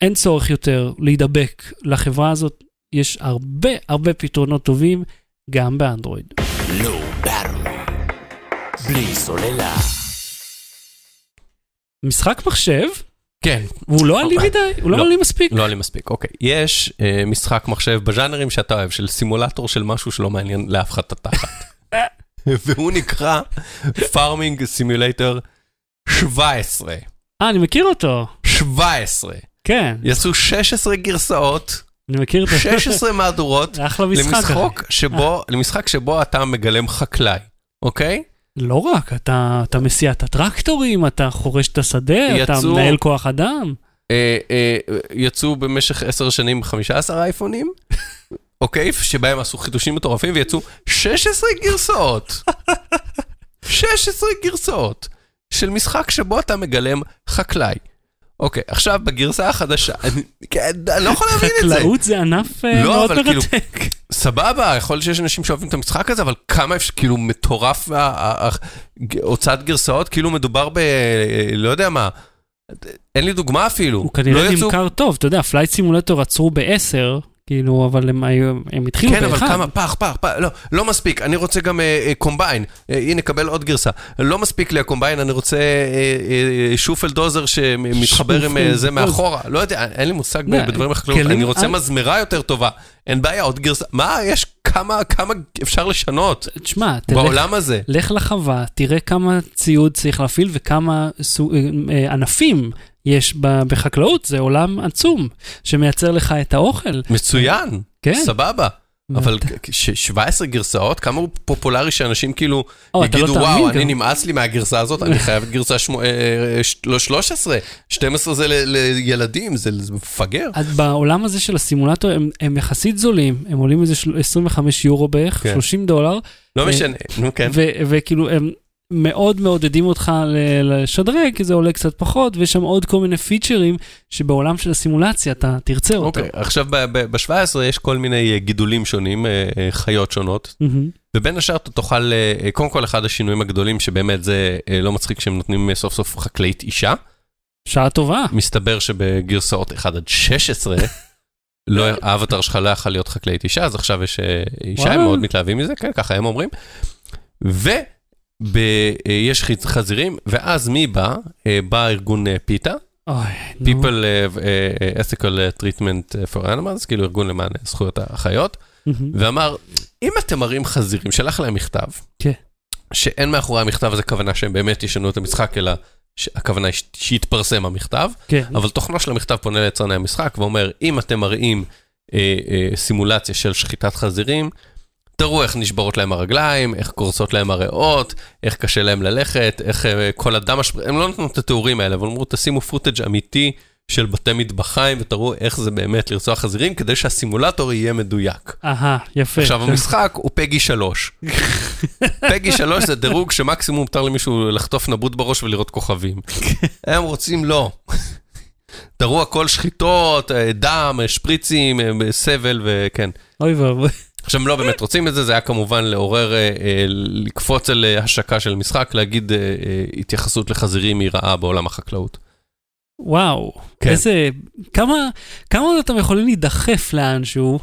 אין צורך יותר להידבק לחברה הזאת. יש הרבה הרבה פתרונות טובים, גם באנדרואיד. בלי סוללה. משחק מחשב? כן. והוא לא עלי מדי, הוא לא עלי מספיק. לא עלי מספיק, אוקיי. יש משחק מחשב בז'אנרים שאתה אוהב, של סימולטור של משהו שלא מעניין לאף אחד התחת. והוא נקרא Farming Simulator שבע עשרה. אה, אני מכיר אותו. שבע עשרה. כן. יצאו שש עשרה גרסאות. אני מכיר אותו. שש עשרה מהדורות. אחלה משחק. למשחק שבו אתה מגלם חקלאי, אוקיי? לא רק, אתה, אתה מסיע את הטרקטורים, אתה חורש את השדה, יצאו, אתה מנהל כוח אדם. אה, אה, יצאו במשך עשר שנים חמישה עשר אייפונים, אוקיי, שבהם עשו חידושים מטורפים, ויצאו שש עשרה גרסאות. שש עשרה גרסאות של משחק שבו אתה מגלם חקלאי. אוקיי, עכשיו בגרסה החדשה, אני, אני לא יכול להבין את זה. חקלאות זה ענף מאוד מרתק. לא, אבל כאילו... סבבה, יכול להיות שיש אנשים שאוהבים את המשחק הזה, אבל כמה אפשר, כאילו, מטורף הוצאת גרסאות, כאילו מדובר ב... לא יודע מה, אין לי דוגמה אפילו. הוא כנראה נמכר טוב, אתה יודע, פלייט סימולטור עצרו ב-עשר, כאילו, אבל הם התחילו ב-אחד. כן, אבל כמה, פח, פח, פח, לא, לא מספיק, אני רוצה גם קומביין, הנה, קבל עוד גרסה. לא מספיק לי הקומביין, אני רוצה שופל דוזר שמתחבר עם זה מאחורה. לא יודע, אין לי מושג בדברים החקלאות, אני רוצה מזמרה יותר טובה. אין בעיה, עוד גרסה, מה, יש כמה, כמה אפשר לשנות תשמע, בעולם הזה. לך לחווה, תראה כמה ציוד צריך להפעיל וכמה ענפים יש בחקלאות, זה עולם עצום, שמייצר לך את האוכל. מצוין, סבבה. אבל שבע עשרה גרסאות, כמה הוא פופולרי שאנשים כאילו יגידו, וואו, אני נמאס לי מהגרסה הזאת, אני חייב את גרסה שלוש עשרה, שתים עשרה זה לילדים, זה מפגר. אז בעולם הזה של הסימולטור, הם יחסית זולים, הם עולים איזה עשרים וחמישה יורו בערך, שלושים דולר. לא משנה, נו כן. וכאילו הם... מאוד מעודדים אותך לשדרג, כי זה עולה קצת פחות, ויש שם עוד כל מיני פיצ'רים, שבעולם של הסימולציה אתה תרצה אותם. אוקיי, עכשיו ב-שבע עשרה יש כל מיני גידולים שונים, חיות שונות, ובין השאר אתה תוכל, קודם כל אחד השינויים הגדולים, שבאמת זה לא מצחיק שהם נותנים סוף סוף חקלאית אישה. שעה טובה. מסתבר שבגרסאות אחת עד שש עשרה, האבטר שלך לא יכול להיות חקלאית אישה, אז עכשיו יש אישה, הם מאוד מתלהבים מזה, כן, ככה הם אומרים. ו... יש חזירים, ואז מי בא? בא ארגון פיטה, People Ethical Treatment for Animals, כאילו ארגון למען זכויות החיות, ואמר, אם אתם מראים חזירים, שלח להם מכתב, שאין מאחורי המכתב הזה כוונה שהם באמת ישנו את המשחק, אלא הכוונה שיתפרסם המכתב, אבל תוכנו של המכתב פונה ליצרני המשחק, ואומר, אם אתם מראים סימולציה של שחיטת חזירים, תראו איך נשברות להם הרגליים, איך קורסות להם הריאות, איך קשה להם ללכת, איך כל הדם השפר... הם לא נתנו את התיאורים האלה, אבל אמרו, תשימו פוטג' אמיתי של בתי מטבחיים, ותראו איך זה באמת לרצוח חזירים, כדי שהסימולטור יהיה מדויק. אהה, יפה. עכשיו, המשחק הוא פגי שלוש. פגי שלוש זה דירוג שמקסימום מותר למישהו לחטוף נבוט בראש ולראות כוכבים. הם רוצים לא. תראו הכל שחיתות, דם, שפריצים, סבל וכן. אוי ואבוי. עכשיו, לא באמת רוצים את זה, זה היה כמובן לעורר, לקפוץ על השקה של משחק, להגיד התייחסות לחזירים מרעה בעולם החקלאות. וואו, איזה, כמה, כמה אתם יכולים להידחף לאנשהו,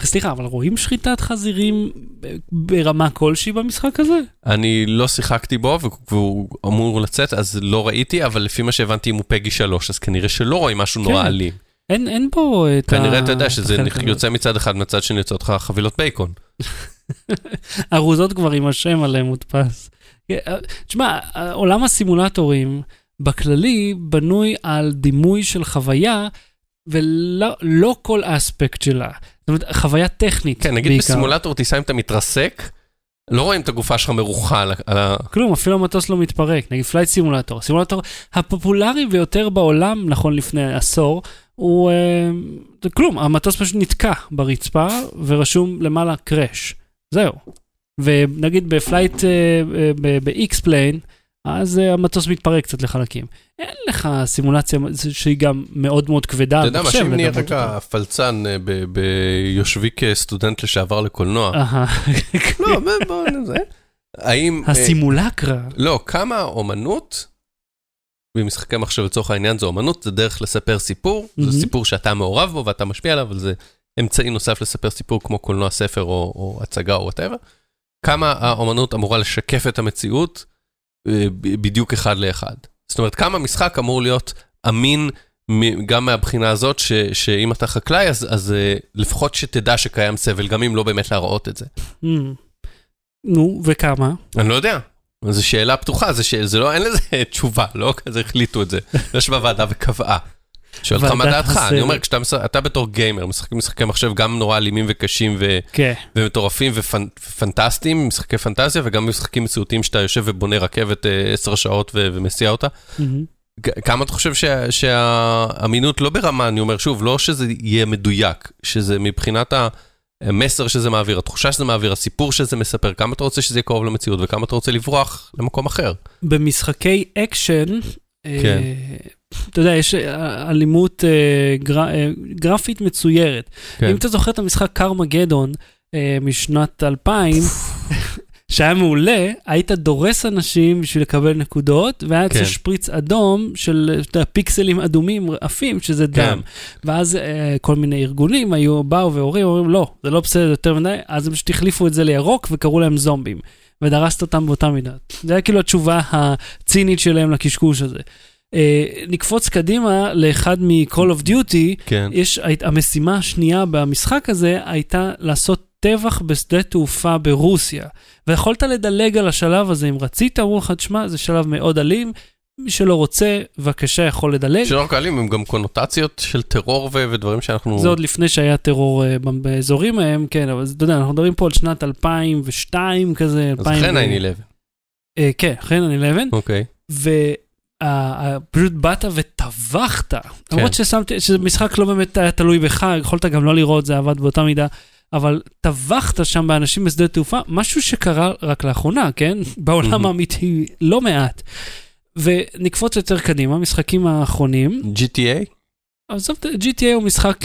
סליחה, אבל רואים שחיטת חזירים ברמה כלשהי במשחק הזה? אני לא שיחקתי בו, והוא אמור לצאת, אז לא ראיתי, אבל לפי מה שהבנתי, אם הוא פגי שלוש, אז כנראה שלא רואים משהו נורא אלים. אין, אין פה את כנראה ה... כנראה אתה יודע שזה יוצא מצד אחד, מצד שני יוצא אותך חבילות בייקון. ארוזות כבר עם השם עליהם מודפס. תשמע, עולם הסימולטורים בכללי בנוי על דימוי של חוויה, ולא לא כל האספקט שלה. זאת אומרת, חוויה טכנית. כן, נגיד בעיקר. בסימולטור תיסע אם אתה מתרסק, לא רואים את הגופה שלך מרוחה על ה... כלום, אפילו המטוס לא מתפרק. נגיד פלייט סימולטור. סימולטור הפופולרי ביותר בעולם, נכון לפני עשור, הוא, uh, כלום, המטוס פשוט נתקע ברצפה, ורשום למעלה קרש. זהו. ונגיד בפלייט, ב-X-Plane, אז המטוס מתפרק קצת לחלקים. אין לך סימולציה שהיא גם מאוד מאוד כבדה. אתה יודע מה, שאם נהיה רק הפלצן ביושבי כסטודנט לשעבר לקולנוע. לא, בואו נזה. האם... הסימולקרה. לא, כמה אומנות, במשחקי מחשב לצורך העניין זה אומנות, זה דרך לספר סיפור, זה סיפור שאתה מעורב בו ואתה משפיע עליו, אבל זה אמצעי נוסף לספר סיפור כמו קולנוע ספר או הצגה או whatever. כמה האומנות אמורה לשקף את המציאות, בדיוק אחד לאחד. זאת אומרת, כמה משחק אמור להיות אמין גם מהבחינה הזאת, ש, שאם אתה חקלאי, אז, אז לפחות שתדע שקיים סבל, גם אם לא באמת להראות את זה. Mm. נו, וכמה? אני לא יודע. זו שאלה פתוחה, זה שאלה, זה לא, אין לזה תשובה, לא? כזה החליטו את זה. יש בוועדה וקבעה. שואלת לך מה דעתך, אני אומר, כשאתה בתור גיימר, משחקים משחקים עכשיו גם נורא אלימים וקשים ומטורפים ופנטסטיים, משחקי פנטזיה, וגם משחקים מציאותיים שאתה יושב ובונה רכבת עשר שעות ומסיע אותה. כמה אתה חושב שהאמינות לא ברמה, אני אומר שוב, לא שזה יהיה מדויק, שזה מבחינת המסר שזה מעביר, התחושה שזה מעביר, הסיפור שזה מספר, כמה אתה רוצה שזה יהיה קרוב למציאות, וכמה אתה רוצה לברוח למקום אחר. במשחקי אקשן, אתה יודע, יש אלימות גרפית מצוירת. אם אתה זוכר את המשחק קרמגדון משנת אלפיים, שהיה מעולה, היית דורס אנשים בשביל לקבל נקודות, והיה צריך שפריץ אדום של פיקסלים אדומים עפים, שזה דם. ואז כל מיני ארגונים היו באו ואומרים, אומרים, לא, זה לא בסדר יותר מדי, אז הם שתחליפו את זה לירוק וקראו להם זומבים, ודרסת אותם באותה מידה. זה היה כאילו התשובה הצינית שלהם לקשקוש הזה. נקפוץ קדימה לאחד מ-Call of Duty, המשימה השנייה במשחק הזה הייתה לעשות טבח בשדה תעופה ברוסיה, ויכולת לדלג על השלב הזה, אם רצית, אמרו לך, תשמע, זה שלב מאוד אלים, מי שלא רוצה, בבקשה, יכול לדלג. שלא רק אלים, הם גם קונוטציות של טרור ודברים שאנחנו... זה עוד לפני שהיה טרור באזורים ההם, כן, אבל אתה יודע, אנחנו מדברים פה על שנת אלפיים ושתיים כזה, אז אחרי תשע אחת עשרה. כן, אחרי תשע אחת עשרה. אוקיי. ו... פשוט באת וטווחת, למרות שמשחק לא באמת היה תלוי בך, יכולת גם לא לראות, זה עבד באותה מידה, אבל טווחת שם באנשים בשדה תעופה, משהו שקרה רק לאחרונה, כן? בעולם האמיתי לא מעט, ונקפוץ יותר קדימה, משחקים האחרונים. ג'י טי איי? עזוב, ג'י טי איי הוא משחק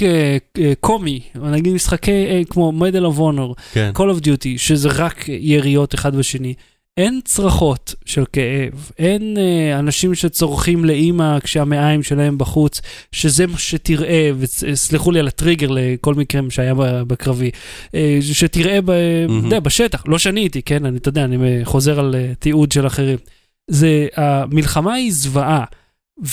קומי, נגיד משחקי כמו Medal of Honor, Call of Duty, שזה רק יריות אחד בשני, אין צרכות של כאב, אין אה, אנשים שצורכים לאימא כשהמאיים שלהם בחוץ, שזה מה שתראה, וסלחו לי על הטריגר לכל מקרים שהיה בקרבי, אה, שתראה ב, mm-hmm. די, בשטח, לא שאני איתי, כן, אני אתה יודע, אני חוזר על תיעוד של אחרים. זה, המלחמה היא זוועה,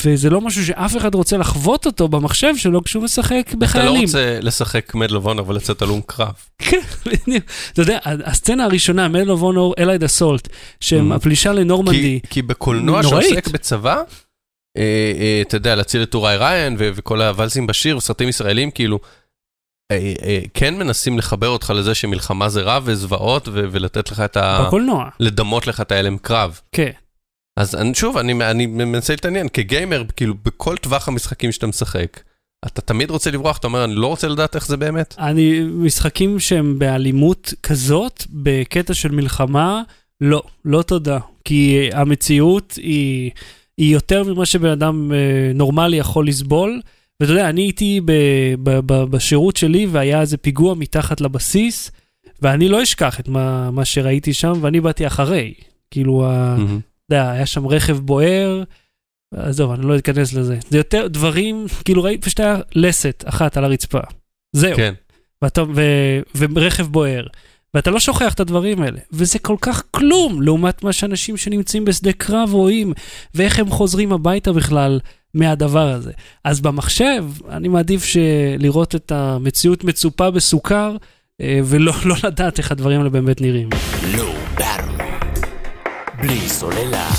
וזה לא משהו שאף אחד רוצה לחוות אותו במחשב שלו כשהוא משחק בחיילים. אתה לא רוצה לשחק מדל אוף אונר, אבל לצאת הלום קרב. כן, אתה יודע, הסצנה הראשונה, מדל אוף אונר, אלייד אסולט, שהפלישה לנורמנדי. כי בקולנוע שעוסק בצבא, אתה יודע, להציל את אורי ריין, וכל הוואלסים בשיר, וסרטים ישראלים, כאילו, כן מנסים לחבר אותך לזה שמלחמה זה רע וזוועות, ולתת לך את ה... בקולנוע. לדמות לך את ההלם קרב. כן. אז אני, שוב, אני, אני מנסה להתעניין, כגיימר, כאילו, בכל טווח המשחקים שאתה משחק, אתה תמיד רוצה לברוח, אתה אומר, אני לא רוצה לדעת איך זה באמת. אני, משחקים שהם באלימות כזאת, בקטע של מלחמה, לא, לא תודה. כי המציאות היא, היא יותר ממה שבן אדם נורמלי יכול לסבול, ואתה יודע, אני הייתי ב, ב, ב, בשירות שלי, והיה איזה פיגוע מתחת לבסיס, ואני לא אשכח את מה, מה שראיתי שם, ואני באתי אחרי. כאילו, ה... היה שם רכב בוער, אז טוב, אני לא אתכנס לזה. זה יותר דברים, כאילו ראית פשוט היה לסת אחת על הרצפה. זהו. כן. ואתה, ו, ורכב בוער. ואתה לא שוכח את הדברים האלה. וזה כל כך כלום, לעומת מה שאנשים שנמצאים בשדה קרב רואים, ואיך הם חוזרים הביתה בכלל מהדבר הזה. אז במחשב, אני מעדיף לראות את המציאות מצופה בסוכר, ולא לא לדעת איך הדברים האלה באמת נראים. לא, ברור. בלי סוללה.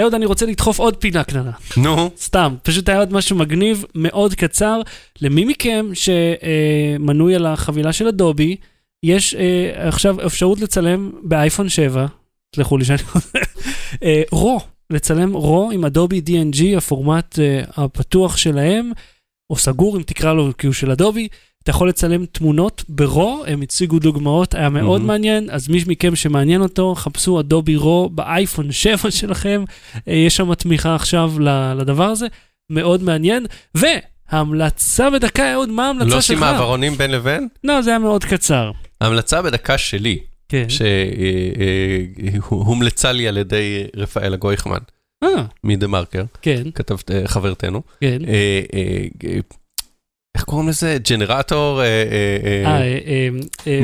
אהוד, אני רוצה לדחוף עוד פינה קטנה. נו. סתם, פשוט היה עוד משהו מגניב, מאוד קצר. למי מכם שמנוי על החבילה של אדובי, יש עכשיו אפשרות לצלם באייפון שבע, תלכו לי שאני חושב, רו, לצלם רו עם אדובי די אן ג'י, הפורמט הפתוח שלהם, או סגור אם תקרא לו כי הוא של אדובי, אתה יכול לצלם תמונות ברו, הם הציגו דוגמאות, היה מאוד mm-hmm. מעניין, אז מי מכם שמעניין אותו, חפשו אדובי רו באייפון שבע שלכם, יש שם תמיכה עכשיו לדבר הזה, מאוד מעניין, וההמלצה בדקה, אהוד, מה ההמלצה לא שלך? לא עושים העברונים בין לבין? לא, זה היה מאוד קצר. ההמלצה בדקה שלי, כן. שהומלצה לי על ידי רפאל הגויחמן, אה. מדמרקר, כן. כתבת חברתנו, כן. אה, אה, איך קוראים לזה? ג'נרטור,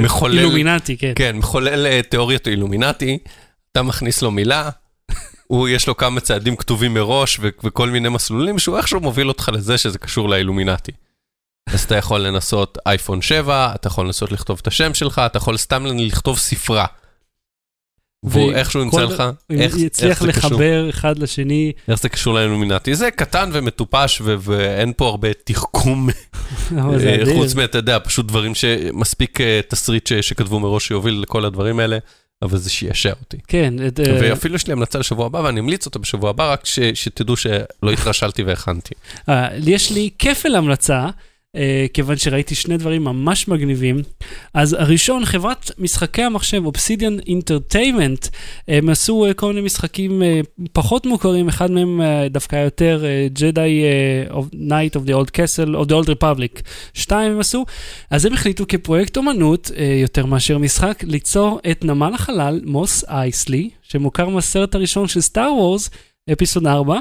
מחולל... אילומינטי, כן. כן, מחולל תיאוריות אילומינטי, אתה מכניס לו מילה, יש לו כמה צעדים כתובים מראש, וכל מיני מסלולים, שהוא איכשהו מוביל אותך לזה שזה קשור לאילומינטי. אז אתה יכול לנסות אייפון שבע, אתה יכול לנסות לכתוב את השם שלך, אתה יכול סתם לכתוב ספרה. ואיכשהו ימצא לך, איך יצליח לחבר אחד לשני. איך זה קשור לאילומינטי? זה קטן ומטופש, ואין פה הרבה תחכום, חוץ מאת, אתה יודע, פשוט דברים שמספיק תסריט שכתבו מראש שיוביל לכל הדברים האלה, אבל זה שישע אותי. כן. ואפילו יש לי המלצה לשבוע הבא, ואני אמליץ אותה בשבוע הבא, רק שתדעו שלא התרשלתי והכנתי. יש לי כפל המלצה, כיוון שראיתי שני דברים ממש מגניבים. אז הראשון, חברת משחקי המחשב, Obsidian Entertainment, הם עשו כל מיני משחקים פחות מוכרים, אחד מהם דווקא יותר, Jedi Knight of the Old Castle, of the Old Republic, שתיים הם עשו, אז הם החליטו כפרויקט אומנות, יותר מאשר משחק, ליצור את נמל החלל, מוס אייסלי, שמוכר מהסרט הראשון של Star Wars, אפיסוד ארבע,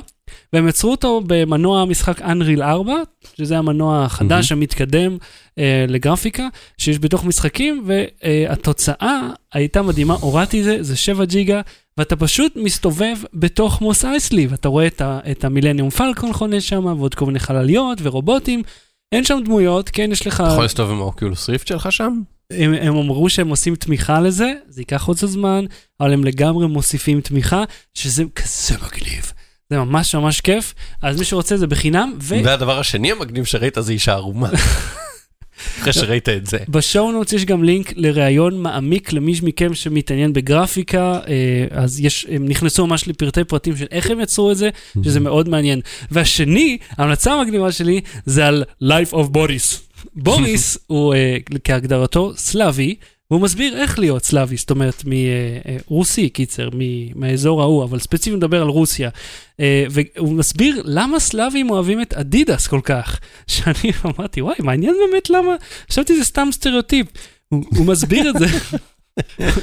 והם יצרו אותו במנוע המשחק Unreal ארבע, שזה המנוע החדש mm-hmm. המתקדם אה, לגרפיקה, שיש בתוך משחקים, והתוצאה הייתה מדהימה, הורדתי זה, זה שבע ג'יגה, ואתה פשוט מסתובב בתוך מוס אייסלי, ואתה רואה את, ה, את המילניום פלקון חונה שם, ועוד כל מיני חלליות ורובוטים, אין שם דמויות, כן, יש לך... אתה יכול להסתובב עם האוקיולוס ריפט שלך שם? הם, הם אמרו שהם עושים תמיכה לזה, זה ייקח עוד זמן, אבל הם לגמרי מוסיפים תמיכה, שזה כזה מגניב. זה ממש ממש כיף, אז מי שרוצה זה בחינם, ו... והדבר השני המגניב שראית זה אישה ערומה. אחרי שראית את זה. בשואו נוטס יש גם לינק לראיון מעמיק למי מכם שמתעניין בגרפיקה, אז יש, הם נכנסו ממש לפרטי פרטים של איך הם יצרו את זה, שזה מאוד מעניין. והשני, ההמלצה המגניבה שלי, זה על Life of Boris. בוריס הוא כהגדרתו סלאבי, והוא מסביר איך להיות סלאבי, זאת אומרת מרוסי, קיצר, מהאזור ההוא, אבל ספציפית מדבר על רוסיה, והוא מסביר למה סלאבים אוהבים את אדידס כל כך, שאני אמרתי, וואי, מעניין באמת למה, חשבתי זה סתם סטריאוטיפ, הוא מסביר את זה,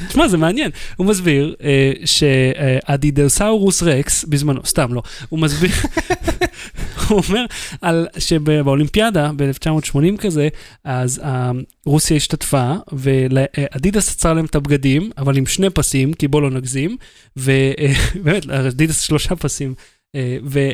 תשמע, זה מעניין, הוא מסביר שאדידסאורוס רקס, בזמנו, סתם לא, הוא מסביר, הוא אומר שבאולימפיאדה, ב-אלף תשע מאות שמונים כזה, אז רוסיה השתתפה, ואדידס עצר להם את הבגדים, אבל עם שני פסים, כי בוא לא נגזים, ובאמת, אדידס שלושה פסים, ו...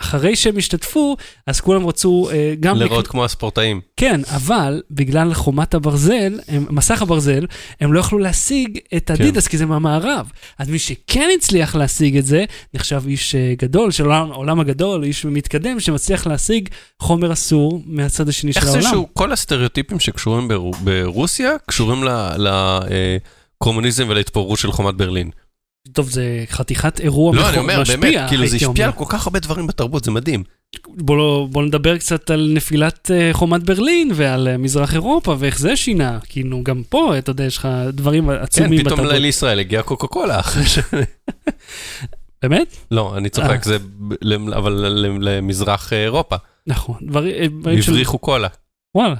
אחרי שהם השתתפו, אז כולם רצו גם... לראות כמו הספורטאים. כן, אבל בגלל חומת הברזל, מסך הברזל, הם לא יכלו להשיג את אדידס, כי זה מהמערב. אז מי שכן הצליח להשיג את זה, נחשב איש גדול, של העולם הגדול, איש מתקדם, שמצליח להשיג חומר אסור מהצד השני של העולם. איך זה שכל הסטריאוטיפים שקשורים ברוסיה, קשורים לקומוניזם ולהתפוררות של חומת ברלין? טוב, זה חתיכת אירוע משפיע. לא, אני אומר, באמת, כאילו זה השפיע על כל כך הרבה דברים בתרבות, זה מדהים. בואו נדבר קצת על נפילת חומת ברלין, ועל מזרח אירופה, ואיך זה שינה, כאילו גם פה, אתה יודע, יש לך דברים עצומים בתרבות. כן, פתאום לישראל הגיעה קוקה קולה אחרי ש... באמת? לא, אני צוחק, זה למזרח אירופה. נכון. הבריחו קולה. וואלה.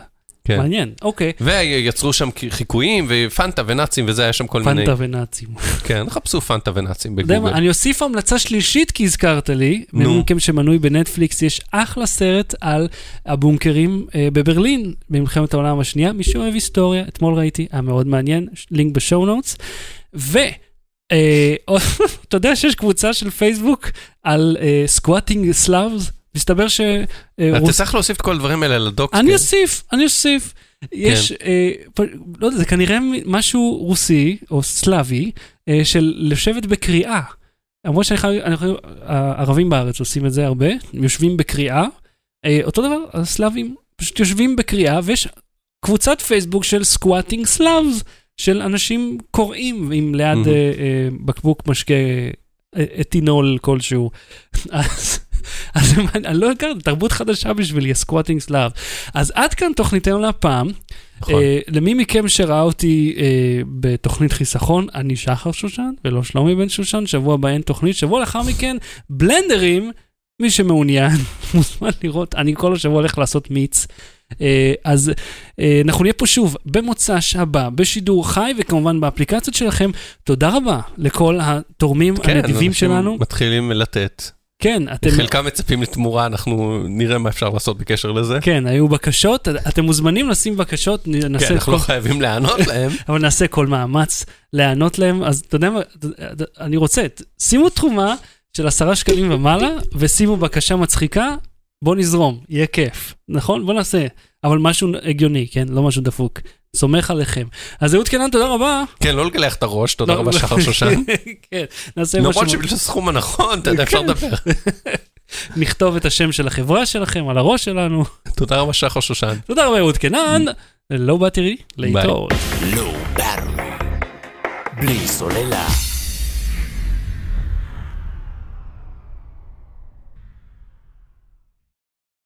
מעניין, אוקיי. ויצרו שם חיקויים, ופנטה ונאצים, וזה היה שם כל מיני... פנטה ונאצים. כן, חפשו פנטה ונאצים בגוגל. אני אוסיף המלצה שלישית, כי הזכרת לי, ממכם שמנוי בנטפליקס, יש אחלה סרט על הבונקרים בברלין, במלחמת העולם השנייה, מי שאוהב היסטוריה, אתמול ראיתי, היה מאוד מעניין, לינק בשואו נוטס, ו... אתה יודע שיש קבוצה של פייסבוק על סקואטינג סלאבס, מסתבר ש... אתה צריך להוסיף את כל הדברים האלה לדוק. אני אוסיף, אני אוסיף. יש, לא יודע, זה כנראה משהו רוסי או סלאבי, של לשבת בקריאה. אמרו שהערבים בארץ עושים את זה הרבה, יושבים בקריאה. אותו דבר, הסלאבים פשוט יושבים בקריאה, ויש קבוצת פייסבוק של סקואטינג סלאבס, של אנשים קוראים, עם ליד בקבוק משקה אתינול כלשהו. אז... אז אני לא הכרתי, תרבות חדשה בשבילי, סקווטינג סלאב. אז עד כאן תוכניתנו להפעם. למי מכם שראה אותי בתוכנית חיסכון, אני שחר שושן, ולא שלומי בן שושן, שבוע הבא אין תוכנית, שבוע לאחר מכן, בלנדרים, מי שמעוניין, מוזמן לראות, אני כל השבוע הולך לעשות מיץ, אז אנחנו נהיה פה שוב במוצא שבא, בשידור חי, וכמובן באפליקציות שלכם. תודה רבה לכל התורמים הנדיבים שלנו. מתחילים לתת. כן, אתם... חלקם מצפים לתמורה, אנחנו נראה מה אפשר לעשות בקשר לזה. כן, היו בקשות, אתם מוזמנים לשים בקשות, נעשה... כן, אנחנו לא חייבים לענות להם. אבל נעשה כל מאמץ לענות להם, אז אתה יודע מה, אני רוצה, שימו תרומה של עשרה שקלים ומעלה, ושימו בקשה מצחיקה, בוא נזרום, יהיה כיף, נכון? בוא נעשה, אבל משהו הגיוני, כן? לא משהו דפוק. סומך עליכם. אז אהוד קינן, תודה רבה. כן, לא לגלח את הראש, תודה רבה שחר שושן. כן, נעשה משהו. נראות שבלי שסכום הנכון, אתה יודע, אפשר לדבר. נכתוב את השם של החברה שלכם על הראש שלנו. תודה רבה שחר שושן. תודה רבה אהוד קינן. לא באתי להתראות. לא באתי. בלי סוללה.